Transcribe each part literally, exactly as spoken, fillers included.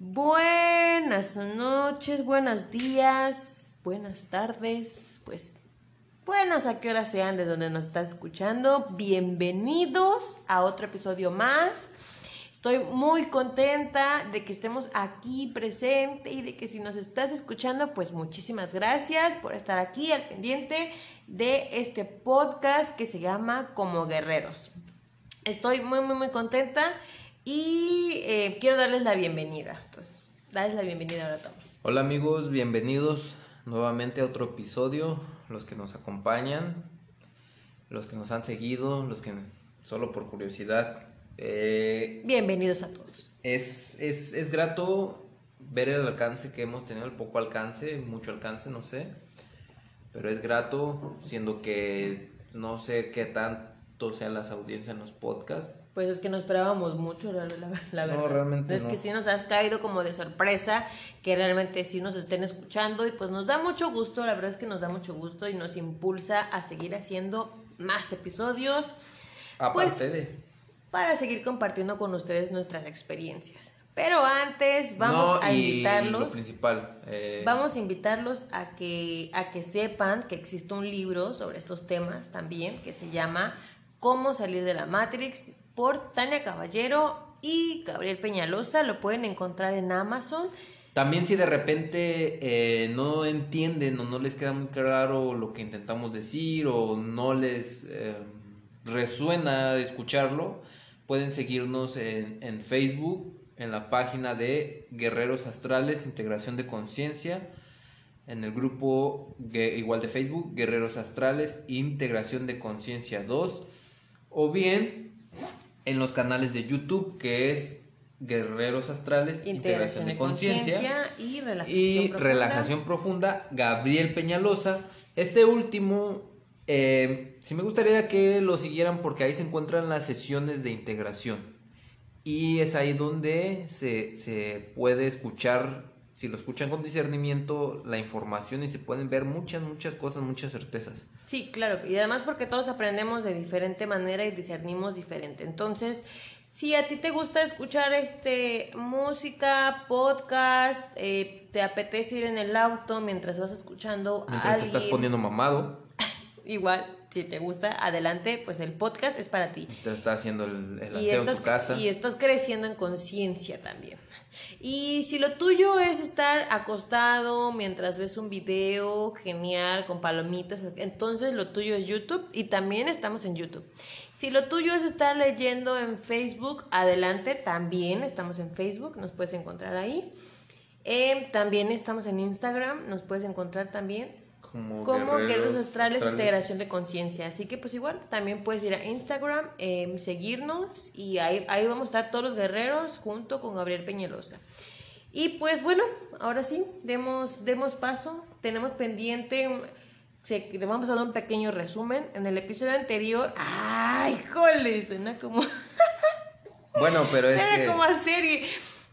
Buenas noches, buenos días, buenas tardes, pues buenas a qué hora sean de donde nos estás escuchando. Bienvenidos a otro episodio más. Estoy muy contenta de que estemos aquí presente y de que si nos estás escuchando, pues muchísimas gracias por estar aquí al pendiente de este podcast que se llama Como Guerreros. Estoy muy, muy, muy contenta. Y eh, quiero darles la bienvenida. Entonces, darles la bienvenida ahora, Tommy. Hola amigos, bienvenidos nuevamente a otro episodio. Los que nos acompañan, los que nos han seguido, los que solo por curiosidad. Eh, bienvenidos a todos. Es, es, es grato ver el alcance que hemos tenido, el poco alcance, mucho alcance, no sé. Pero es grato, siendo que no sé qué tanto sean las audiencias en los podcasts. Pues es que no esperábamos mucho, la, la, la verdad. No, realmente Es no. que sí nos has caído como de sorpresa, que realmente sí nos estén escuchando y pues nos da mucho gusto, la verdad es que nos da mucho gusto y nos impulsa a seguir haciendo más episodios. Aparte pues, de... Para seguir compartiendo con ustedes nuestras experiencias. Pero antes vamos no, a invitarlos... No, y lo principal... Eh... Vamos a invitarlos a que, a que sepan que existe un libro sobre estos temas también, que se llama Cómo salir de la Matrix, por Tania Caballero y Gabriel Peñalosa. Lo pueden encontrar en Amazon. También si de repente eh, no entienden o no les queda muy claro lo que intentamos decir o no les eh, resuena escucharlo, pueden seguirnos en, en Facebook, en la página de Guerreros Astrales Integración de Conciencia, en el grupo igual de Facebook, Guerreros Astrales Integración de Conciencia dos, o bien en los canales de YouTube, que es Guerreros Astrales Integración, Integración de Conciencia y, relajación, y profunda. Relajación Profunda Gabriel Peñalosa. Este último eh, sí me gustaría que lo siguieran, porque ahí se encuentran las sesiones de integración y es ahí donde se, se puede escuchar, si lo escuchan con discernimiento, la información, y se pueden ver muchas, muchas cosas, muchas certezas. Sí, claro, y además porque todos aprendemos de diferente manera y discernimos diferente. Entonces, si a ti te gusta escuchar este música, podcast, eh, te apetece ir en el auto mientras vas escuchando mientras a alguien... Mientras te estás poniendo mamado. Igual, si te gusta, adelante, pues el podcast es para ti. Te está haciendo el, el aseo estás, en tu casa. Y estás creciendo en conciencia también. Y si lo tuyo es estar acostado mientras ves un video genial con palomitas, entonces lo tuyo es YouTube, y también estamos en YouTube. Si lo tuyo es estar leyendo en Facebook, adelante, también estamos en Facebook, nos puedes encontrar ahí. Eh, también estamos en Instagram, nos puedes encontrar también como, como Guerreros, Guerreros Astrales, Astrales Integración de Conciencia. Así que pues igual también puedes ir a Instagram, eh, seguirnos, y ahí, ahí vamos a estar todos los guerreros junto con Gabriel Peñalosa. Y pues bueno, ahora sí, demos, demos paso. Tenemos pendiente, se, vamos a dar un pequeño resumen. En el episodio anterior, ¡ay, jole! Suena como... Bueno, pero es Era que... como a serie...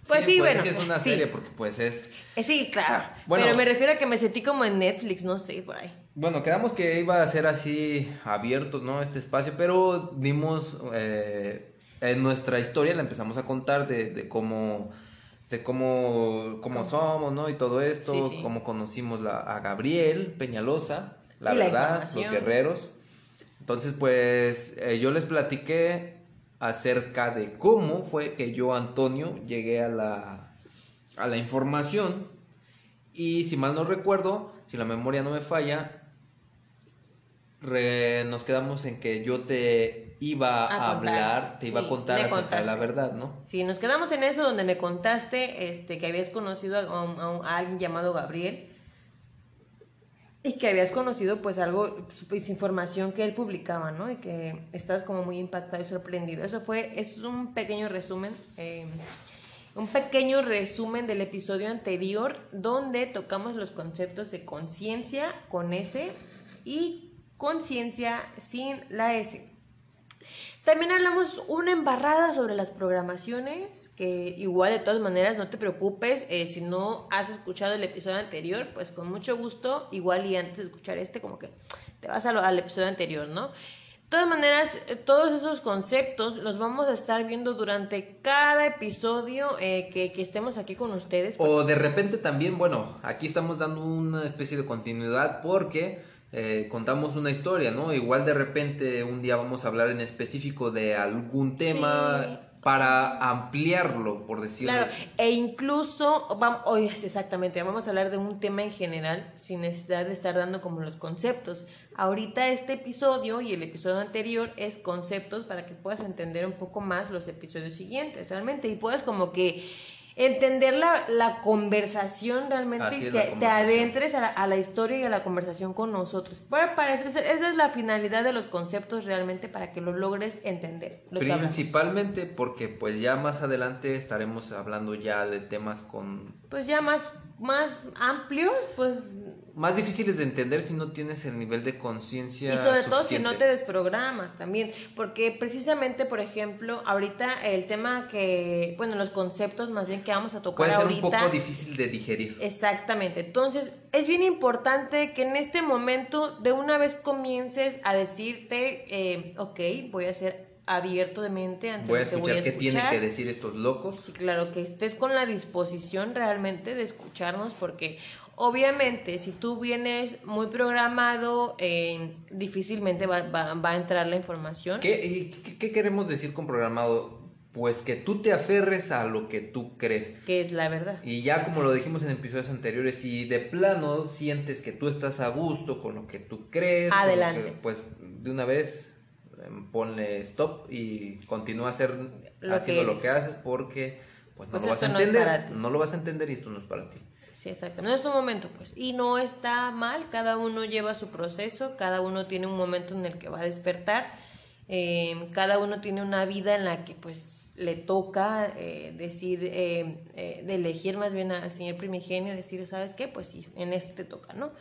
Pues sí, sí bueno. Que es una serie, sí. Porque pues es... Sí, claro. Bueno, pero me refiero a que me sentí como en Netflix, no sé, por ahí. Bueno, quedamos que iba a ser así abierto, ¿no? Este espacio, pero dimos... Eh, en nuestra historia la empezamos a contar de, de cómo... De cómo, cómo somos, ¿no? Y todo esto, sí, sí. Cómo conocimos la, a Gabriel Peñalosa, la y verdad, la los guerreros. Entonces, pues, eh, yo les platiqué acerca de cómo fue que yo, Antonio, llegué a la, a la información. Y si mal no recuerdo, si la memoria no me falla, re, nos quedamos en que yo te iba a, a hablar, te sí, iba a contar acerca contaste. de la verdad, ¿no? Sí, nos quedamos en eso, donde me contaste este, que habías conocido a, a, a alguien llamado Gabriel. Y que habías conocido pues algo, pues, información que él publicaba, ¿no? Y que estás como muy impactado y sorprendido. Eso fue, eso es un pequeño resumen, eh, un pequeño resumen del episodio anterior, donde tocamos los conceptos de conciencia con S y conciencia sin la S. También hablamos una embarrada sobre las programaciones, que igual de todas maneras no te preocupes, eh, si no has escuchado el episodio anterior, pues con mucho gusto, igual y antes de escuchar este, como que te vas a lo, al episodio anterior, ¿no? De todas maneras, todos esos conceptos los vamos a estar viendo durante cada episodio eh, que, que estemos aquí con ustedes. O de repente también, bueno, aquí estamos dando una especie de continuidad porque eh, contamos una historia, ¿no? Igual de repente un día vamos a hablar en específico de algún tema... Sí. Para ampliarlo, por decirlo. Claro, e incluso, vamos, oh, exactamente, vamos a hablar de un tema en general sin necesidad de estar dando como los conceptos. Ahorita este episodio y el episodio anterior es conceptos para que puedas entender un poco más los episodios siguientes, realmente, y puedas como que entender la, la conversación realmente. Así y te, te adentres a la, a la historia y a la conversación con nosotros. Bueno, para eso, esa es la finalidad de los conceptos realmente, para que lo logres entender. Lo Principalmente porque pues ya más adelante estaremos hablando ya de temas con... Pues ya más, más amplios, pues... Más difíciles de entender si no tienes el nivel de conciencia. Y sobre todo si no te desprogramas también, porque precisamente, por ejemplo, ahorita el tema que, bueno, los conceptos más bien que vamos a tocar ahorita puede ser un poco difícil de digerir. Exactamente, entonces es bien importante que en este momento de una vez comiences a decirte, eh, ok, voy a hacer... abierto de mente ante voy a escuchar voy a qué tienen que decir estos locos. Sí, claro, que estés con la disposición realmente de escucharnos, porque obviamente si tú vienes muy programado eh, difícilmente va, va, va a entrar la información. ¿Qué, qué, ¿Qué queremos decir con programado? Pues que tú te aferres a lo que tú crees que es la verdad. Y ya como lo dijimos en episodios anteriores, si de plano sientes que tú estás a gusto con lo que tú crees, adelante, que, pues de una vez ponle stop y continúa hacer, lo haciendo lo que haces, porque pues no pues lo vas a entender, no, no lo vas a entender y esto no es para ti. Sí, exactamente, no es tu momento, pues, y no está mal, cada uno lleva su proceso, cada uno tiene un momento en el que va a despertar, eh, cada uno tiene una vida en la que pues le toca eh, decir, eh, eh, de elegir más bien al Señor Primigenio, decir, ¿sabes qué? Pues sí, en este te toca, ¿no?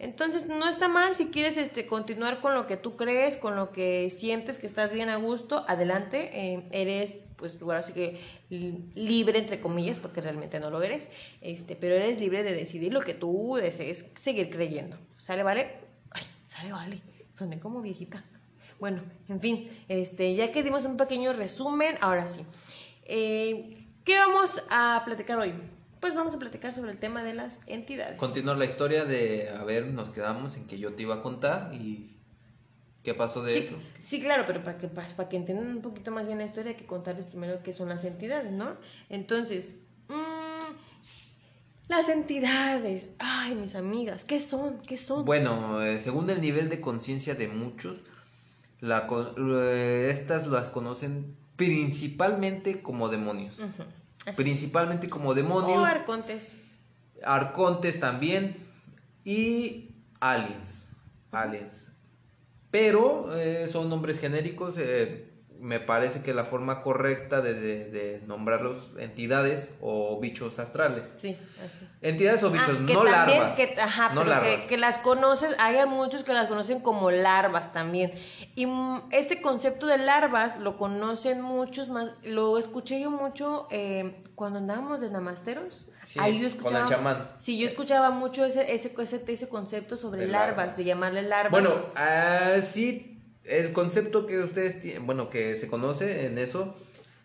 Entonces, no está mal si quieres este, continuar con lo que tú crees, con lo que sientes que estás bien a gusto, adelante, eh, eres, pues, bueno, así que libre, entre comillas, porque realmente no lo eres, este, pero eres libre de decidir lo que tú desees seguir creyendo. ¿Sale, vale? Ay, sale, vale, soné como viejita. Bueno, en fin, este, ya que dimos un pequeño resumen, ahora sí. Eh, ¿Qué vamos a platicar hoy? Pues vamos a platicar sobre el tema de las entidades. Continuar la historia de, a ver, nos quedamos en que yo te iba a contar y qué pasó de sí, eso. Sí, claro, pero para que, para, para que entiendan un poquito más bien la historia hay que contarles primero qué son las entidades, ¿no? Entonces, mmm, las entidades, ay, mis amigas, ¿qué son? ¿Qué son? Bueno, eh, según el nivel de conciencia de muchos, la, eh, estas las conocen principalmente como demonios. Uh-huh. Así. Principalmente como demonios o arcontes. Arcontes también. Y aliens. Aliens. Pero eh, son nombres genéricos. Eh, me parece que la forma correcta de, de, de nombrarlos entidades o bichos astrales. Sí, así. Entidades o bichos, ah, no también, larvas. Que, ajá, no larvas. Que, que las conocen, hay muchos que las conocen como larvas también. Y este concepto de larvas lo conocen muchos más, lo escuché yo mucho eh, cuando andábamos de namasteros. Sí, ahí yo escuchaba, con el chamán. Sí, yo escuchaba mucho ese, ese, ese, ese concepto sobre de larvas, larvas, de llamarle larvas. Bueno, uh, sí. El concepto que ustedes tienen, bueno, que se conoce en eso,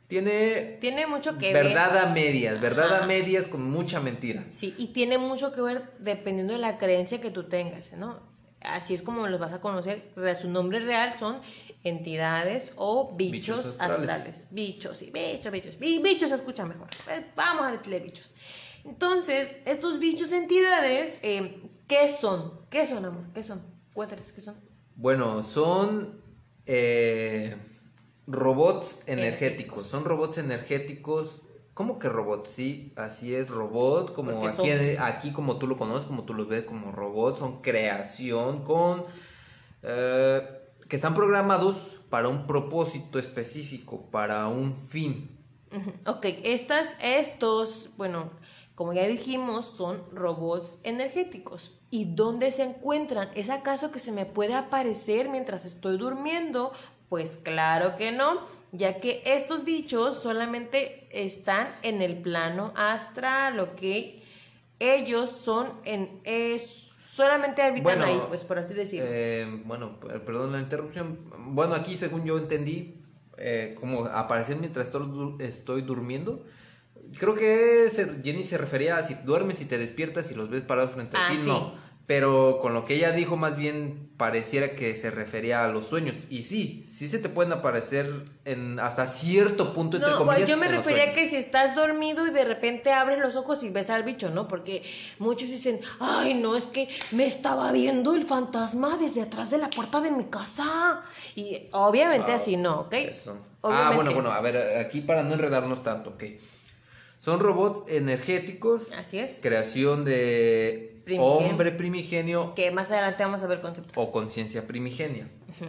tiene... Tiene mucho que ver. Verdad a medias, verdad a medias con mucha mentira. Sí, y tiene mucho que ver dependiendo de la creencia que tú tengas, ¿no? Así es como los vas a conocer. Su nombre real son entidades o bichos, bichos astrales. astrales. Bichos, sí, bichos, bichos. Bichos se escucha mejor. Pues vamos a decirle bichos. Entonces, estos bichos entidades, eh, ¿qué son? ¿Qué son, amor? ¿Qué son? Cuéntales, ¿qué son? Bueno, son eh, robots energéticos, son robots energéticos, ¿cómo que robots? Sí, así es, robot, como aquí, son... aquí como tú lo conoces, como tú lo ves como robots, son creación con eh, que están programados para un propósito específico, para un fin. Ok, estas, estos, bueno, como ya dijimos, son robots energéticos. ¿Y dónde se encuentran? ¿Es acaso que se me puede aparecer mientras estoy durmiendo? Pues claro que no, ya que estos bichos solamente están en el plano astral, ¿ok? Ellos son en... Es, solamente habitan bueno, ahí, pues por así decirlo. Eh, bueno, perdón la interrupción. Bueno, aquí según yo entendí, eh, como aparecer mientras estoy durmiendo. Creo que Jenny se refería a si duermes y te despiertas y los ves parados frente a ah, ti, sí. no. Pero con lo que ella dijo, más bien pareciera que se refería a los sueños. Y sí, sí se te pueden aparecer en hasta cierto punto, entre no, comillas. Yo me refería a que si estás dormido y de repente abres los ojos y ves al bicho, ¿no? Porque muchos dicen, ay, no, es que me estaba viendo el fantasma desde atrás de la puerta de mi casa. Y obviamente wow, así no, ¿ok? Eso. Ah, bueno, bueno, a ver, aquí para no enredarnos tanto, ¿ok? Son robots energéticos. Así es. Creación de... Primigenio. Hombre primigenio. Que más adelante vamos a ver el concepto. O conciencia primigenia. Uh-huh.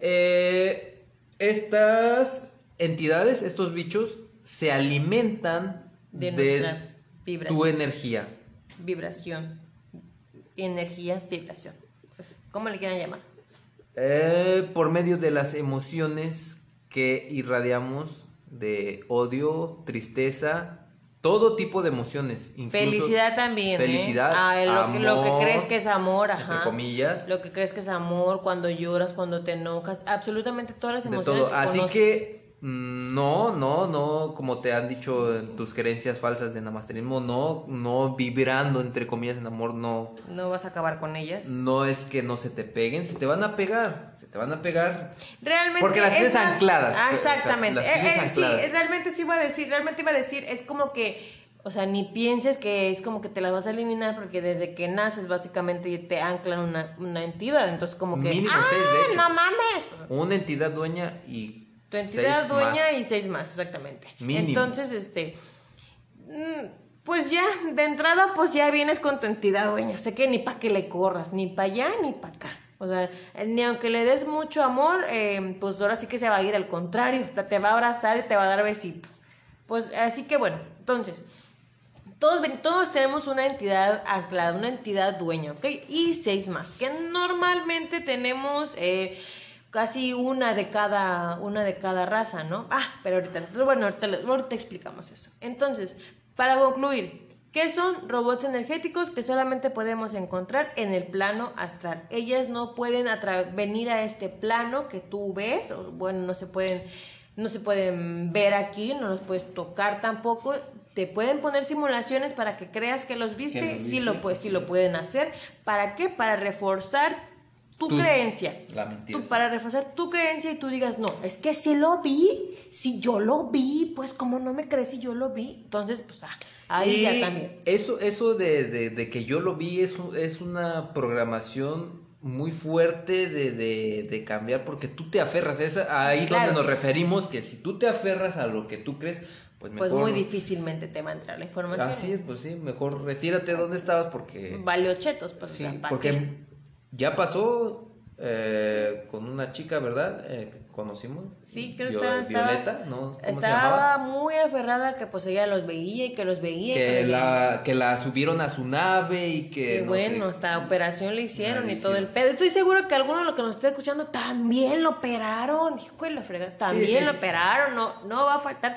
eh, estas entidades, estos bichos, se alimentan de, de vibración. Tu energía. Vibración. Energía, vibración. ¿Cómo le quieran llamar? Eh, por medio de las emociones que irradiamos de odio, tristeza... Todo tipo de emociones. Felicidad también, Felicidad, ¿eh? Ah, lo, amor, que, lo que crees que es amor, ajá. Entre comillas. Lo que crees que es amor, cuando lloras, cuando te enojas. Absolutamente todas las emociones. De todo. Así que, no, no, no, como te han dicho en tus creencias falsas de namasterismo, no, no vibrando, entre comillas, en amor, no. No vas a acabar con ellas. No es que no se te peguen, se te van a pegar, se te van a pegar. Realmente. Porque las esas... tienes ancladas. Ah, exactamente. O sea, las eh, eh, ancladas. Sí, realmente sí iba a decir, realmente iba a decir, es como que, o sea, ni pienses que es como que te las vas a eliminar, porque desde que naces básicamente te anclan una, una entidad, entonces como que... Mínimo ¡ah, seis, de hecho, no mames! Una entidad dueña y... Tu entidad dueña más. Y seis más, exactamente. Mínimo. Entonces, este, pues ya, de entrada, pues ya vienes con tu entidad dueña. O sea que ni para que le corras, ni para allá, ni para acá. O sea, ni aunque le des mucho amor, eh, pues ahora sí que se va a ir, al contrario. Te va a abrazar y te va a dar besito. Pues así que bueno, entonces, todos, todos tenemos una entidad anclada, una entidad dueña, ¿ok? Y seis más, que normalmente tenemos... Eh, casi una de cada una de cada raza, ¿no? Ah, pero ahorita, bueno, ahorita, ahorita explicamos eso. Entonces, para concluir, ¿qué son robots energéticos que solamente podemos encontrar en el plano astral? Ellas no pueden atra- venir a este plano que tú ves, o, bueno, no se pueden no se pueden ver aquí, no los puedes tocar tampoco. Te pueden poner simulaciones para que creas que los viste, ¿Que los sí lo pues sí lo pueden hacer. ¿Para qué? Para reforzar Tu, tu creencia, la mentira, tú, sí. para reforzar tu creencia y tú digas, no, es que si lo vi, si yo lo vi, pues como no me crees si yo lo vi, entonces pues ah, ahí y ya también. Eso, eso de, de, de que yo lo vi es, es una programación muy fuerte de, de, de cambiar, porque tú te aferras, es ahí claro. donde nos referimos, que si tú te aferras a lo que tú crees, pues, mejor, pues muy difícilmente te va a entrar la información. Así es, pues sí, mejor retírate donde estabas porque... Valió chetos, pues sí, o sea, porque... Ya pasó eh, con una chica, ¿verdad? Eh, que conocimos. Sí, creo que estaba... Violeta, ¿no? ¿Cómo se llamaba? Estaba muy aferrada que pues ella los veía y que los veía. Que, que, la, que la subieron a su nave y que... Y no bueno, sé, hasta operación le hicieron y todo el pedo. Estoy seguro que alguno de los que nos está escuchando también lo operaron. Dijo, güey, la fregada. También sí, sí. lo operaron, no, no va a faltar...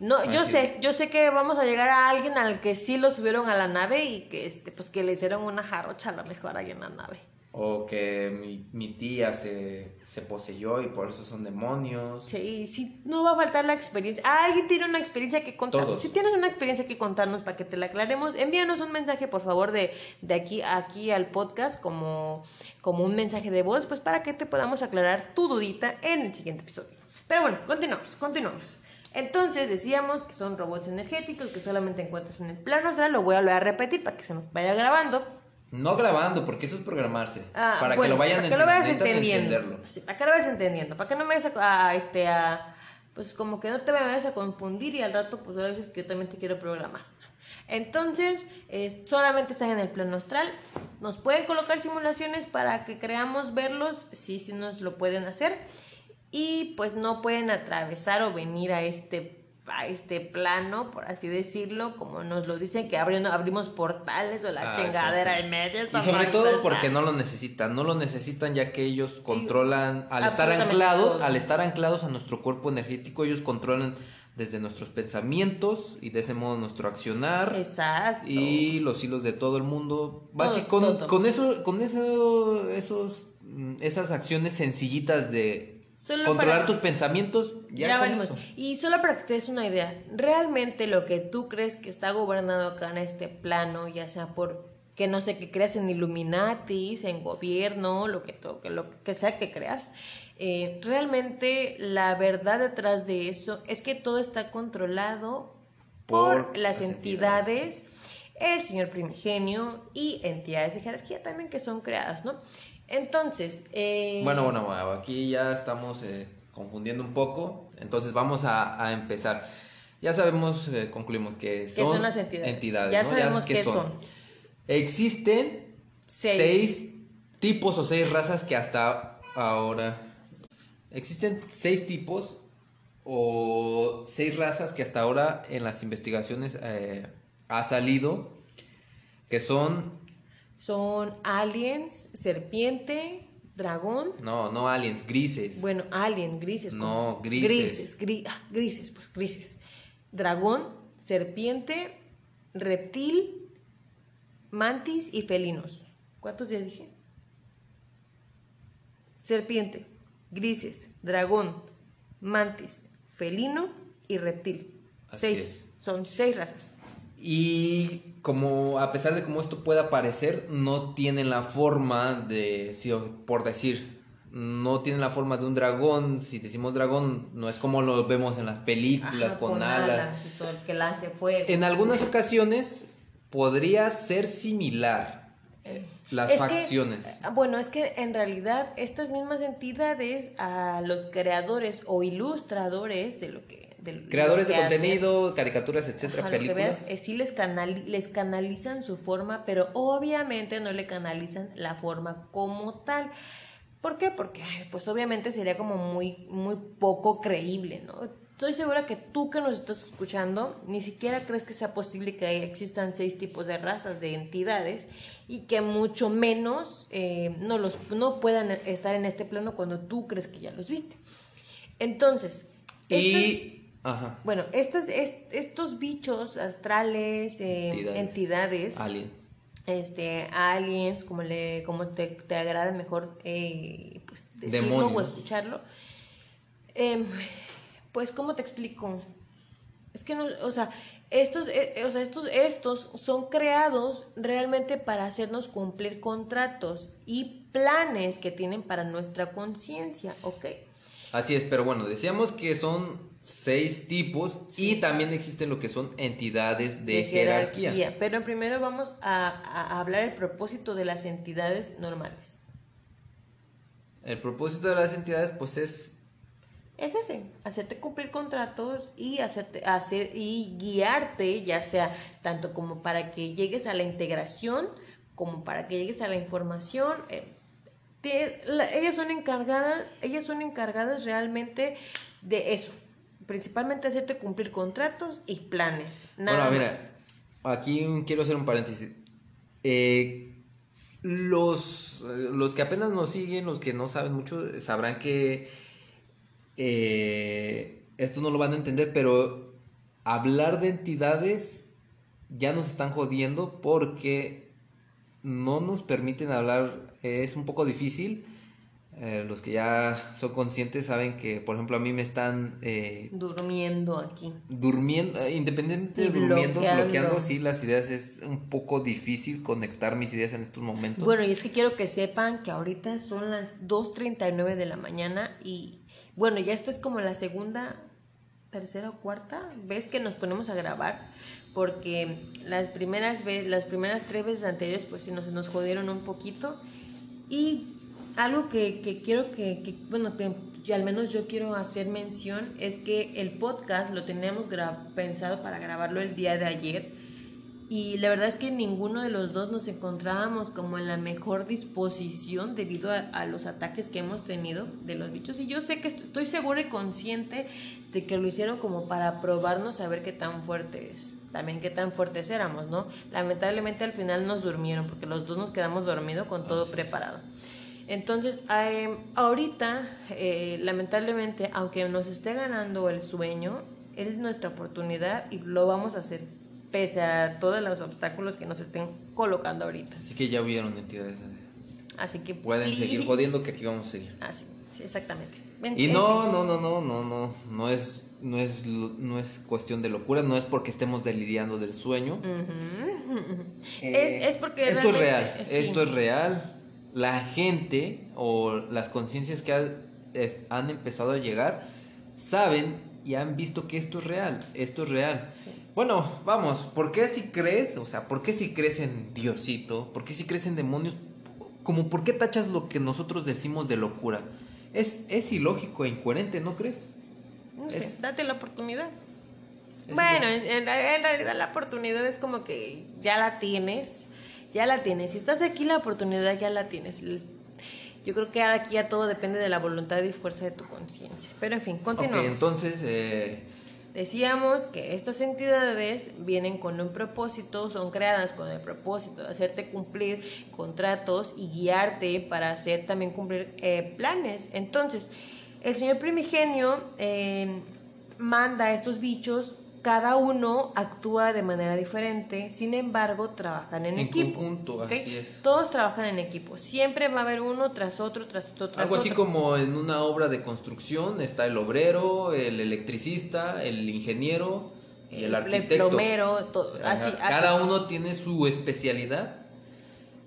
No, ah, yo sí. sé, yo sé que vamos a llegar a alguien al que sí lo subieron a la nave y que este, pues que le hicieron una jarrocha a lo mejor ahí en la nave. O que mi, mi tía se, se poseyó y por eso son demonios. Sí, sí, no va a faltar la experiencia. Ah, alguien tiene una experiencia que contarnos. Todos. Si tienes una experiencia que contarnos para que te la aclaremos, envíanos un mensaje, por favor, de, de aquí, aquí al podcast, como, como un mensaje de voz, pues para que te podamos aclarar tu dudita en el siguiente episodio. Pero bueno, continuamos, continuamos. Entonces decíamos que son robots energéticos que solamente encuentras en el plano astral. Lo voy a volver a repetir para que se nos vaya grabando. No grabando, porque eso es programarse. Ah, para bueno, que lo vayan para que lo vayas entendiendo. Sí, para que lo vayas entendiendo. Para que no me vayas a, a, este, a. Pues como que no te vayas a confundir y al rato, pues ahora dices que yo también te quiero programar. Entonces, eh, solamente están en el plano astral. Nos pueden colocar simulaciones para que creamos verlos. Sí, sí nos lo pueden hacer. Y pues no pueden atravesar o venir a este. a este plano, por así decirlo, como nos lo dicen, que abriendo, abrimos portales o la ah, chingadera en medio. Y sobre todo porque no lo necesitan, no lo necesitan ya que ellos controlan, al estar anclados, todo. al estar anclados a nuestro cuerpo energético, ellos controlan desde nuestros pensamientos y de ese modo nuestro accionar. Exacto. Y los hilos de todo el mundo. Básico, con, todo, todo. con eso, con eso, esos, esas acciones sencillitas de solo controlar tus pensamientos. Ya, ya vamos. Eso. Y solo para que te des una idea, realmente lo que tú crees que está gobernado acá en este plano, ya sea por que no sé, que creas en Illuminatis, en gobierno, lo que, toque, lo que sea que creas, eh, realmente la verdad detrás de eso es que todo está controlado por, por las, las entidades, entidades, el señor primigenio y entidades de jerarquía también que son creadas, ¿no? Entonces, eh... bueno, bueno, aquí ya estamos eh, confundiendo un poco, entonces vamos a, a empezar. Ya sabemos, eh, concluimos que son, son las entidades, entidades ya, ¿no? Sabemos ya, ¿qué que son? son. Existen seis. seis tipos o seis razas que hasta ahora... Existen seis tipos o seis razas que hasta ahora en las investigaciones eh, ha salido, que son... Son aliens, serpiente, dragón. No, no aliens, grises. Bueno, aliens, grises. No, grises. Grises, gris, ah, grises, pues grises. Dragón, serpiente, reptil, mantis y felinos. ¿Cuántos ya dije? Serpiente, grises, dragón, mantis, felino y reptil. Así seis, es. Son seis razas. Y como a pesar de cómo esto pueda parecer, no tienen la forma de, si, por decir, no tienen la forma de un dragón. Si decimos dragón, no es como lo vemos en las películas. Ajá, con, con alas, alas y todo, el que lance fuego. En algunas sí. ocasiones podría ser similar eh, las es facciones. Que, bueno, es que en realidad estas mismas entidades a los creadores o ilustradores de lo que De creadores de contenido, hacen, caricaturas, etcétera, ajá, películas. Lo que veas, eh, sí les, canali- les canalizan su forma, pero obviamente no le canalizan la forma como tal. ¿Por qué? Porque pues obviamente sería como muy, muy poco creíble, ¿no? Estoy segura que tú que nos estás escuchando ni siquiera crees que sea posible que existan seis tipos de razas, de entidades, y que mucho menos eh, no, los, no puedan estar en este plano cuando tú crees que ya los viste. Entonces, y... Ajá. Bueno, estos, est- estos bichos astrales, eh, entidades, entidades aliens. Este, aliens, como le, como te, te agrada mejor eh, pues, decirlo o escucharlo. Eh, pues, ¿cómo te explico? Es que no, o sea, estos, eh, o sea, estos, estos son creados realmente para hacernos cumplir contratos y planes que tienen para nuestra conciencia, ¿ok? Así es, pero bueno, decíamos que son seis tipos, sí. Y también existen lo que son entidades de, de jerarquía. jerarquía. Pero primero vamos a, a hablar el propósito de las entidades normales. El propósito de las entidades, pues es... Es ese, hacerte cumplir contratos y, hacerte, hacer, y guiarte, ya sea tanto como para que llegues a la integración, como para que llegues a la información... Eh, te, la, ellas son encargadas, ellas son encargadas realmente de eso. Principalmente hacerte cumplir contratos y planes. Nada bueno, más. Mira, aquí quiero hacer un paréntesis. Eh, los, los que apenas nos siguen, los que no saben mucho, sabrán que eh, esto no lo van a entender, pero hablar de entidades ya nos están jodiendo porque no nos permiten hablar, es un poco difícil. Eh, los que ya son conscientes saben que, por ejemplo, a mí me están... Eh, durmiendo aquí. Durmiendo, eh, independiente de durmiendo, bloqueando, sí, las ideas. Es un poco difícil conectar mis ideas en estos momentos. Bueno, y es que quiero que sepan que ahorita son las dos treinta y nueve de la mañana y, bueno, ya esta es como la segunda, tercera o cuarta vez que nos ponemos a grabar. Porque las primeras, ve- las primeras tres veces anteriores, pues, se nos, nos jodieron un poquito. Y... Algo que, que quiero que, que bueno, que, que al menos yo quiero hacer mención es que el podcast lo teníamos gra- pensado para grabarlo el día de ayer y la verdad es que ninguno de los dos nos encontrábamos como en la mejor disposición debido a, a los ataques que hemos tenido de los bichos, y yo sé que estoy, estoy segura y consciente de que lo hicieron como para probarnos a ver qué tan fuerte es. También qué tan fuertes éramos, ¿no? Lamentablemente al final nos durmieron porque los dos nos quedamos dormidos con todo preparado. Entonces, eh, ahorita, eh, lamentablemente, aunque nos esté ganando el sueño, es nuestra oportunidad y lo vamos a hacer, pese a todos los obstáculos que nos estén colocando ahorita. Así que ya hubieron entidades. Así que pueden please. seguir jodiendo, que aquí vamos a seguir. Así, exactamente. Ven, y no, no, no, no, no, no, no es, no es, no es cuestión de locura, no es porque estemos deliriando del sueño. Uh-huh. eh, es, es porque esto es real, sí. esto es real. La gente o las conciencias que ha, es, han empezado a llegar saben y han visto que esto es real, esto es real. Sí. Bueno, vamos, ¿por qué si crees? O sea, ¿por qué si crees en Diosito? ¿Por qué si crees en demonios? Como, ¿por qué tachas lo que nosotros decimos de locura? Es, es ilógico e incoherente, ¿no crees? No sé, es, date la oportunidad. Bueno, en, en, en realidad la oportunidad es como que ya la tienes, ya la tienes. Si estás aquí, la oportunidad ya la tienes. Yo creo que aquí ya todo depende de la voluntad y fuerza de tu conciencia. Pero en fin, continuamos. Okay, entonces... Eh... Decíamos que estas entidades vienen con un propósito, son creadas con el propósito de hacerte cumplir contratos y guiarte para hacer también cumplir eh, planes. Entonces, el Señor Primigenio eh, manda a estos bichos, cada uno actúa de manera diferente, sin embargo, trabajan en, en equipo. En conjunto, ¿okay? Así es. Todos trabajan en equipo, siempre va a haber uno tras otro, tras otro, tras Algo otro. Algo así como en una obra de construcción está el obrero, el electricista, el ingeniero y el, el arquitecto. El plomero, todo. Así, cada así. uno tiene su especialidad,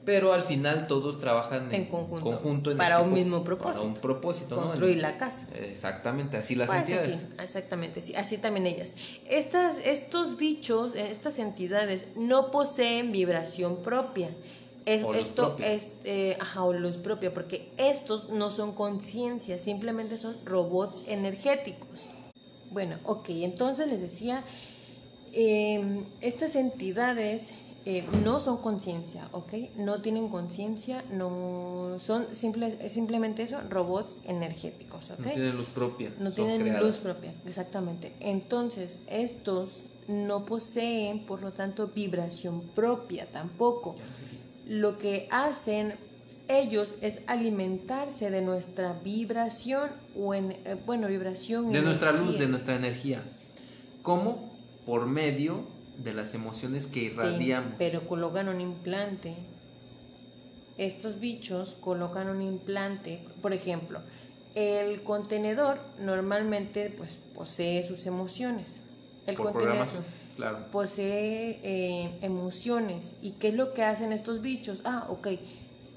pero al final todos trabajan en, en conjunto, conjunto en para equipo, un mismo propósito, para un propósito, construir ¿no? la casa. Exactamente, así las pues entidades. Así, exactamente, sí, así también ellas. Estas, estos bichos, estas entidades no poseen vibración propia. Es, o luz esto propia. es, eh, ajá, o luz propia, porque estos no son conciencias, simplemente son robots energéticos. Bueno, ok, entonces les decía, eh, estas entidades Eh, no son conciencia, ¿ok? No tienen conciencia, no son simple, simplemente eso, robots energéticos, ¿ok? No tienen luz propia. No tienen creadas. luz propia, exactamente. Entonces, estos no poseen, por lo tanto, vibración propia tampoco. Lo que hacen ellos es alimentarse de nuestra vibración, o en, eh, bueno, vibración... De energía. Nuestra luz, de nuestra energía. ¿Cómo? Por medio... de las emociones que irradiamos. Sí, pero colocan un implante. Estos bichos colocan un implante. Por ejemplo, el contenedor normalmente pues posee sus emociones. El Por programación, claro. Posee eh, emociones. ¿Y qué es lo que hacen estos bichos? Ah, ok.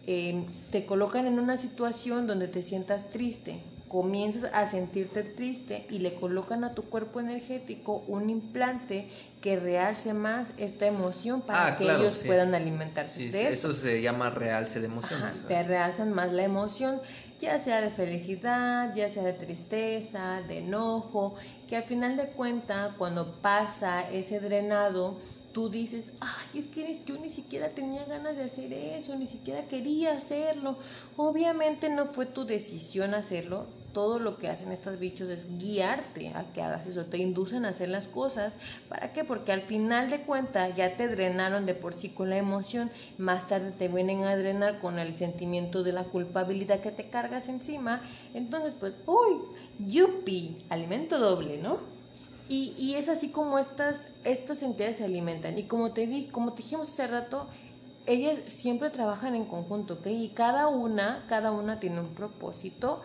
Eh, te colocan en una situación donde te sientas triste. Comienzas a sentirte triste y le colocan a tu cuerpo energético un implante que realce más esta emoción para ah, que claro, ellos sí. puedan alimentarse sí, de sí, eso. Eso se llama realce de emociones. Ajá, te realzan más la emoción, ya sea de felicidad, ya sea de tristeza, de enojo, que al final de cuentas, cuando pasa ese drenado, tú dices, ay, es que yo ni siquiera tenía ganas de hacer eso, ni siquiera quería hacerlo. Obviamente no fue tu decisión hacerlo. Todo lo que hacen estos bichos es guiarte a que hagas eso, te inducen a hacer las cosas. ¿Para qué? Porque al final de cuentas ya te drenaron de por sí con la emoción, más tarde te vienen a drenar con el sentimiento de la culpabilidad que te cargas encima. Entonces, pues, uy, yupi, alimento doble, ¿no? Y, y es así como estas, estas entidades se alimentan. Y como te di, como te dijimos hace rato, ellas siempre trabajan en conjunto, ¿ok? Y cada una, cada una tiene un propósito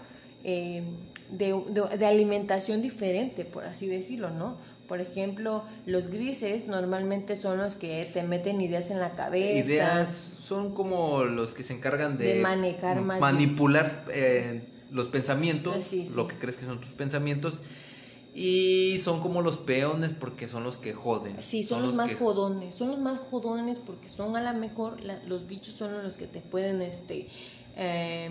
eh, de, de, de alimentación diferente, por así decirlo, ¿no? Por ejemplo, los grises normalmente son los que te meten ideas en la cabeza. Ideas son como los que se encargan de, de manejar, más manipular eh, los pensamientos, sí, sí. lo que crees que son tus pensamientos. Y son como los peones porque son los que joden. Sí, son, son los, los más que... jodones, son los más jodones porque son a la mejor, la, los bichos son los que te pueden, este, eh,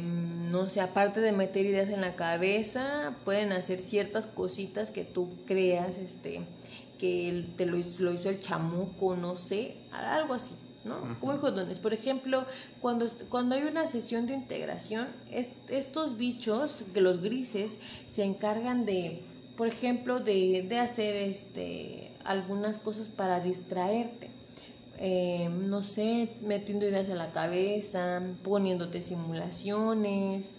no sé, aparte de meter ideas en la cabeza, pueden hacer ciertas cositas que tú creas, este, que te lo, lo hizo el chamuco, no sé, algo así, ¿no? Uh-huh. Como jodones. Por ejemplo, cuando, cuando hay una sesión de integración, est- estos bichos, los grises, se encargan de... Por ejemplo, de, de hacer este algunas cosas para distraerte. Eh, no sé, metiendo ideas en la cabeza, poniéndote simulaciones.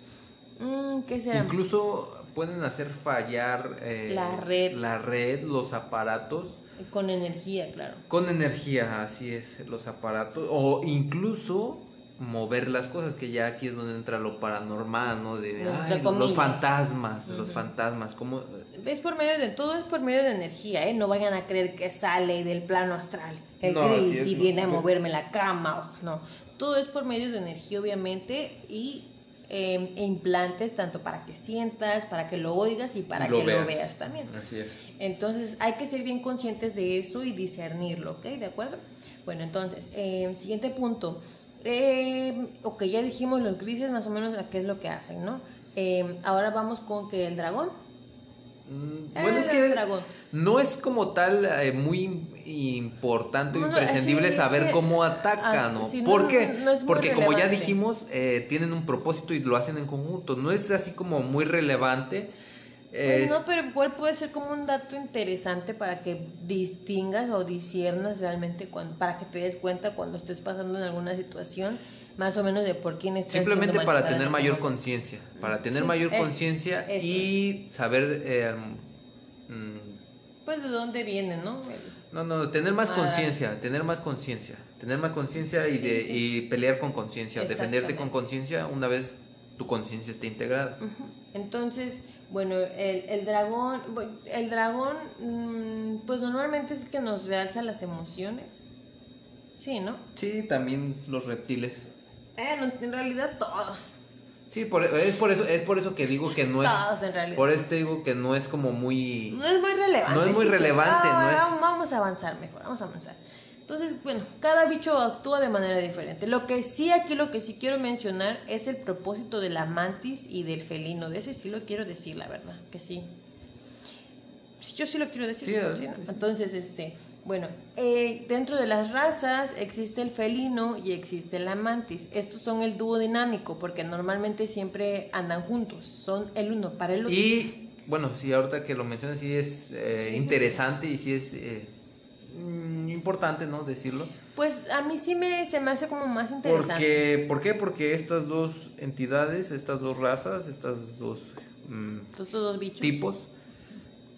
Mm, ¿Qué será? Incluso pueden hacer fallar eh, la red, la red, los aparatos. Con energía, claro. Con energía, así es, los aparatos. O incluso mover las cosas, que ya aquí es donde entra lo paranormal, ¿no? De, de ay, los fantasmas, uh-huh. los fantasmas. ¿Cómo? Es por medio de, todo es por medio de energía, ¿eh? No vayan a creer que sale del plano astral. El no, gris y es, viene no, a moverme la cama. No, todo es por medio de energía, obviamente, y eh, implantes tanto para que sientas, para que lo oigas y para lo que veas. lo veas también. Así es. Entonces hay que ser bien conscientes de eso y discernirlo, ¿ok? ¿De acuerdo? Bueno, entonces, eh, siguiente punto. Eh, ok, ya dijimos los grises más o menos a qué es lo que hacen, ¿no? Eh, ahora vamos con que el dragón. Mm, bueno, eh, es que el dragón. No es como tal eh, muy importante o no, imprescindible sí, saber sí, cómo atacan, ah, ¿no? Sí, ¿Por no, qué? No, no Porque relevante. Como ya dijimos, eh, tienen un propósito y lo hacen en conjunto. No es así como muy relevante. Es... No, pero igual puede ser como un dato interesante para que distingas o disciernas realmente, cuando, para que te des cuenta cuando estés pasando en alguna situación, más o menos de por quién estás. Simplemente para tener mayor conciencia, para tener sí, mayor conciencia y saber, eh, mm, pues de dónde viene, ¿no? No, no, tener más ah, conciencia, tener más conciencia, tener más conciencia y, sí, de, sí. y pelear con conciencia, defenderte con conciencia una vez tu conciencia esté integrada. Uh-huh. Entonces... Bueno, el, el dragón, el dragón, pues normalmente es el que nos realza las emociones, ¿sí, no? Sí, también los reptiles. Eh, en realidad todos. Sí, por, es por eso, es por eso que digo que no es. Todos en realidad. Por eso te digo que no es como muy. No es muy relevante. No es muy sí, relevante, sí. Ah, no es. Vamos a avanzar mejor, vamos a avanzar. Entonces, bueno, cada bicho actúa de manera diferente. Lo que sí aquí, lo que sí quiero mencionar es el propósito de la mantis y del felino. De ese sí lo quiero decir, la verdad, que sí. Yo sí lo quiero decir. Sí, ¿no? Sí. Entonces, este, bueno, eh, dentro de las razas existe el felino y existe la mantis. Estos son el dúo dinámico porque normalmente siempre andan juntos. Son el uno para el otro. Y, bueno, sí, ahorita que lo mencionas, sí es eh, sí, interesante sí, sí. y sí es... Eh, importante, ¿no? Decirlo. Pues a mí sí me, se me hace como más interesante. Porque, ¿por qué? Porque estas dos entidades, estas dos razas, estas dos, mmm, estos dos bichos. tipos,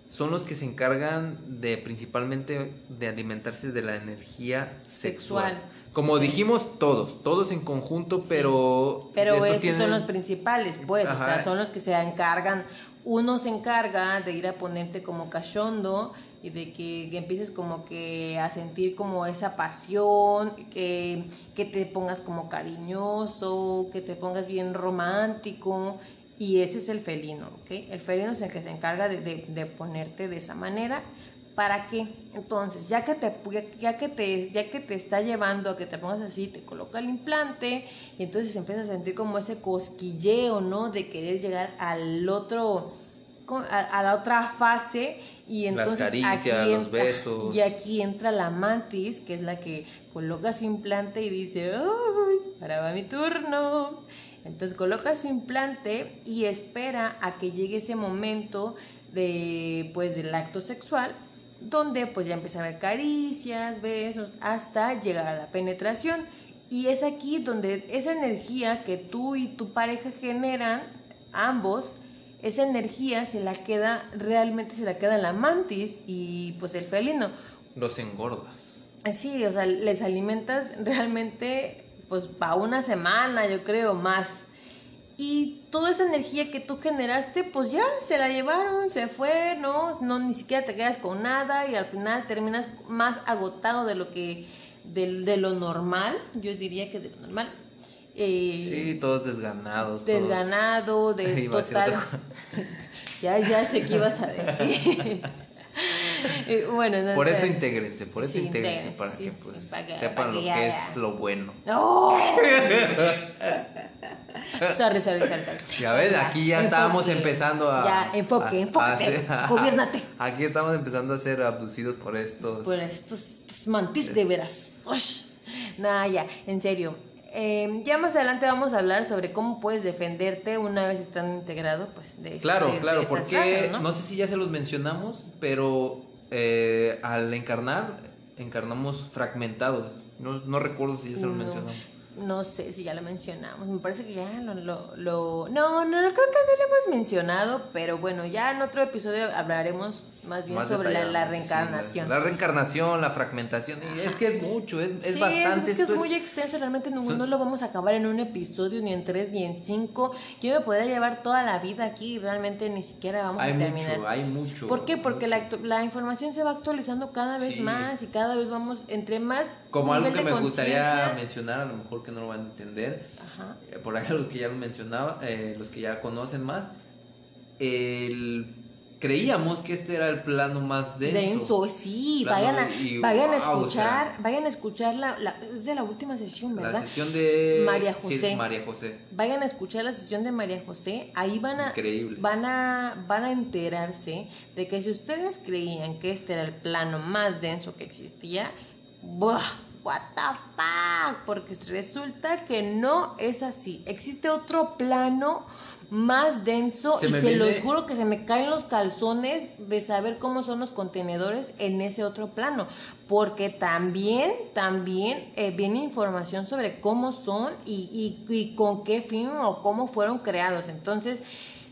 son los que se encargan de principalmente de alimentarse de la energía sexual. sexual. Como dijimos, todos, todos en conjunto, pero... Sí. Pero estos, estos tienen... son los principales, pues, Ajá. o sea, son los que se encargan. Uno se encarga de ir a ponerte como cachondo... y de que, que empieces como que a sentir como esa pasión, que, que te pongas como cariñoso, que te pongas bien romántico, y ese es el felino, ¿ok? El felino es el que se encarga de, de, de ponerte de esa manera. ¿Para qué? Entonces, ya que te ya que te ya que te está llevando a que te pongas así, te coloca el implante y entonces empiezas a sentir como ese cosquilleo, ¿no? De querer llegar al otro a, a la otra fase. Y entonces las caricias, aquí entra, los besos. Y aquí entra la mantis, que es la que coloca su implante y dice, ¡ay, ahora va mi turno! Entonces coloca su implante y espera a que llegue ese momento de, pues, del acto sexual, donde pues ya empieza a haber caricias, besos, hasta llegar a la penetración. Y es aquí donde esa energía que tú y tu pareja generan, ambos, esa energía se la queda, realmente se la queda la mantis y pues el felino. Los engordas. Sí, o sea, les alimentas realmente pues para una semana, yo creo, más. Y toda esa energía que tú generaste, pues ya se la llevaron, se fue, ¿no? No, ni siquiera te quedas con nada y al final terminas más agotado de lo que, de, de lo normal, yo diría que de lo normal. Eh, sí, todos desganados. Desganado, todos... de total. ya, ya sé qué ibas a decir. bueno, no, por eso no, intégrense, por eso sí, intégrense, para sí, que pues, sí, para que, sepan para que lo ya, que ya. es lo bueno. ¡Oh! sorry, sorry, sorry, sorry. Ya ves, aquí ya enfoque, estábamos empezando a. Ya, enfoque, a, enfoque. Gobiérnate. Aquí estamos empezando a ser abducidos por estos. Por estos, estos mantis de veras. Nada, ya, en serio. Eh, ya más adelante vamos a hablar sobre cómo puedes defenderte una vez estando integrado, pues, de Claro, de, claro, de porque clases, ¿no? no sé si ya se los mencionamos, pero eh, al encarnar, encarnamos fragmentados. No, no recuerdo si ya se los no. mencionamos. no sé si ya lo mencionamos, me parece que ya lo... lo, lo no, no, no creo que lo hemos mencionado, pero bueno, ya en otro episodio hablaremos más bien más sobre la, la reencarnación. Sí, la, la reencarnación, la fragmentación, y es que es mucho, es, es sí, bastante. Es, es, esto es muy es, extenso, realmente no, son, no lo vamos a acabar en un episodio, ni en tres, ni en cinco. Yo me podría llevar toda la vida aquí y realmente ni siquiera vamos a terminar. Hay mucho, ¿por qué? Porque mucho. La, la información se va actualizando cada vez sí. más y cada vez vamos, entre más... Como algo que me gustaría mencionar, a lo mejor que no lo van a entender, ajá, por ahí los que ya lo mencionaba, eh, los que ya conocen más, el... creíamos que este era el plano más denso. Denso, sí, vayan a, y, vayan, wow, a escuchar, o sea, vayan a escuchar la, la, es de la última sesión, ¿verdad? La sesión de María José. Sí, María José. Vayan a escuchar la sesión de María José, ahí van a Increíble. van a van a enterarse de que si ustedes creían que este era el plano más denso que existía, ¡buah! What the fuck, porque resulta que no es así. Existe otro plano más denso se y se viene... los juro que se me caen los calzones de saber cómo son los contenedores en ese otro plano, porque también, también eh, viene información sobre cómo son y, y, y con qué fin o cómo fueron creados. Entonces,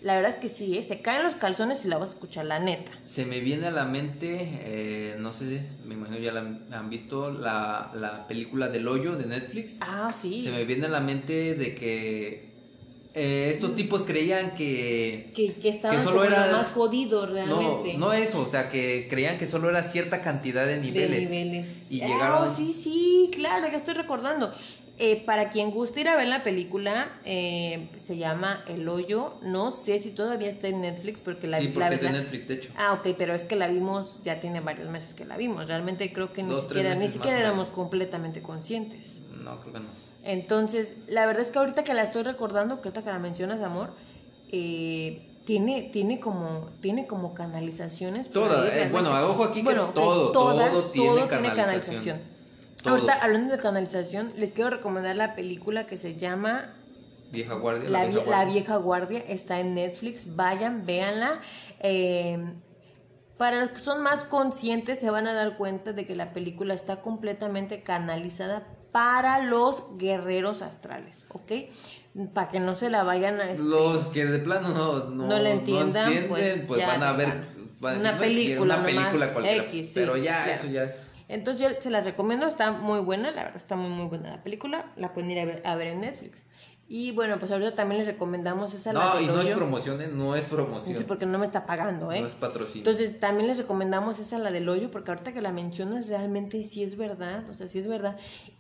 la verdad es que sí, eh, se caen los calzones y la vas a escuchar, la neta. Se me viene a la mente, eh, no sé, me imagino ya la han visto, la, la película del Hoyo de Netflix. Ah, sí. Se me viene a la mente de que Eh, estos tipos creían que que, que estaban que solo era, más jodidos realmente. No, no eso, o sea, que creían que solo era cierta cantidad de niveles. De niveles. Y oh, llegaron... sí, sí, claro, ya estoy recordando. Eh, para quien guste ir a ver la película, eh, se llama El Hoyo. No sé si todavía está en Netflix, porque la... Sí, porque la, es de Netflix, de hecho. Ah, ok, pero es que la vimos, ya tiene varios meses que la vimos. Realmente creo que ni Dos, siquiera, ni siquiera éramos completamente conscientes. No, creo que no. Entonces, la verdad es que ahorita que la estoy recordando, que ahorita que la mencionas, amor, eh, tiene, tiene como, tiene como canalizaciones. Todas, eh, bueno, ojo aquí que bueno, todo, todas, todo, tiene, todo canalización. tiene canalización. Todo. Ahorita, hablando de canalización, les quiero recomendar la película que se llama Vieja Guardia. La, la, vieja, guardia. la vieja Guardia, está en Netflix, vayan, véanla. Eh, Para los que son más conscientes se van a dar cuenta de que la película está completamente canalizada para los guerreros astrales, ¿ok? Para que no se la vayan a... Este, los que de plano no, no, no la entiendan, no entienden, pues, pues ya van a ver... Van a decir, una película, no es, una película cualquiera, X, sí, pero ya, claro. Eso ya es... Entonces yo se las recomiendo, está muy buena, la verdad está muy muy buena la película, la pueden ir a ver, a ver en Netflix. Y bueno, pues ahorita también les recomendamos esa... No, la y no es promoción, ¿eh? No es promoción. Sí, porque no me está pagando, ¿eh? No es patrocinio. Entonces, también les recomendamos esa, la del Hoyo, porque ahorita que la mencionas realmente sí es verdad, o sea, sí es verdad.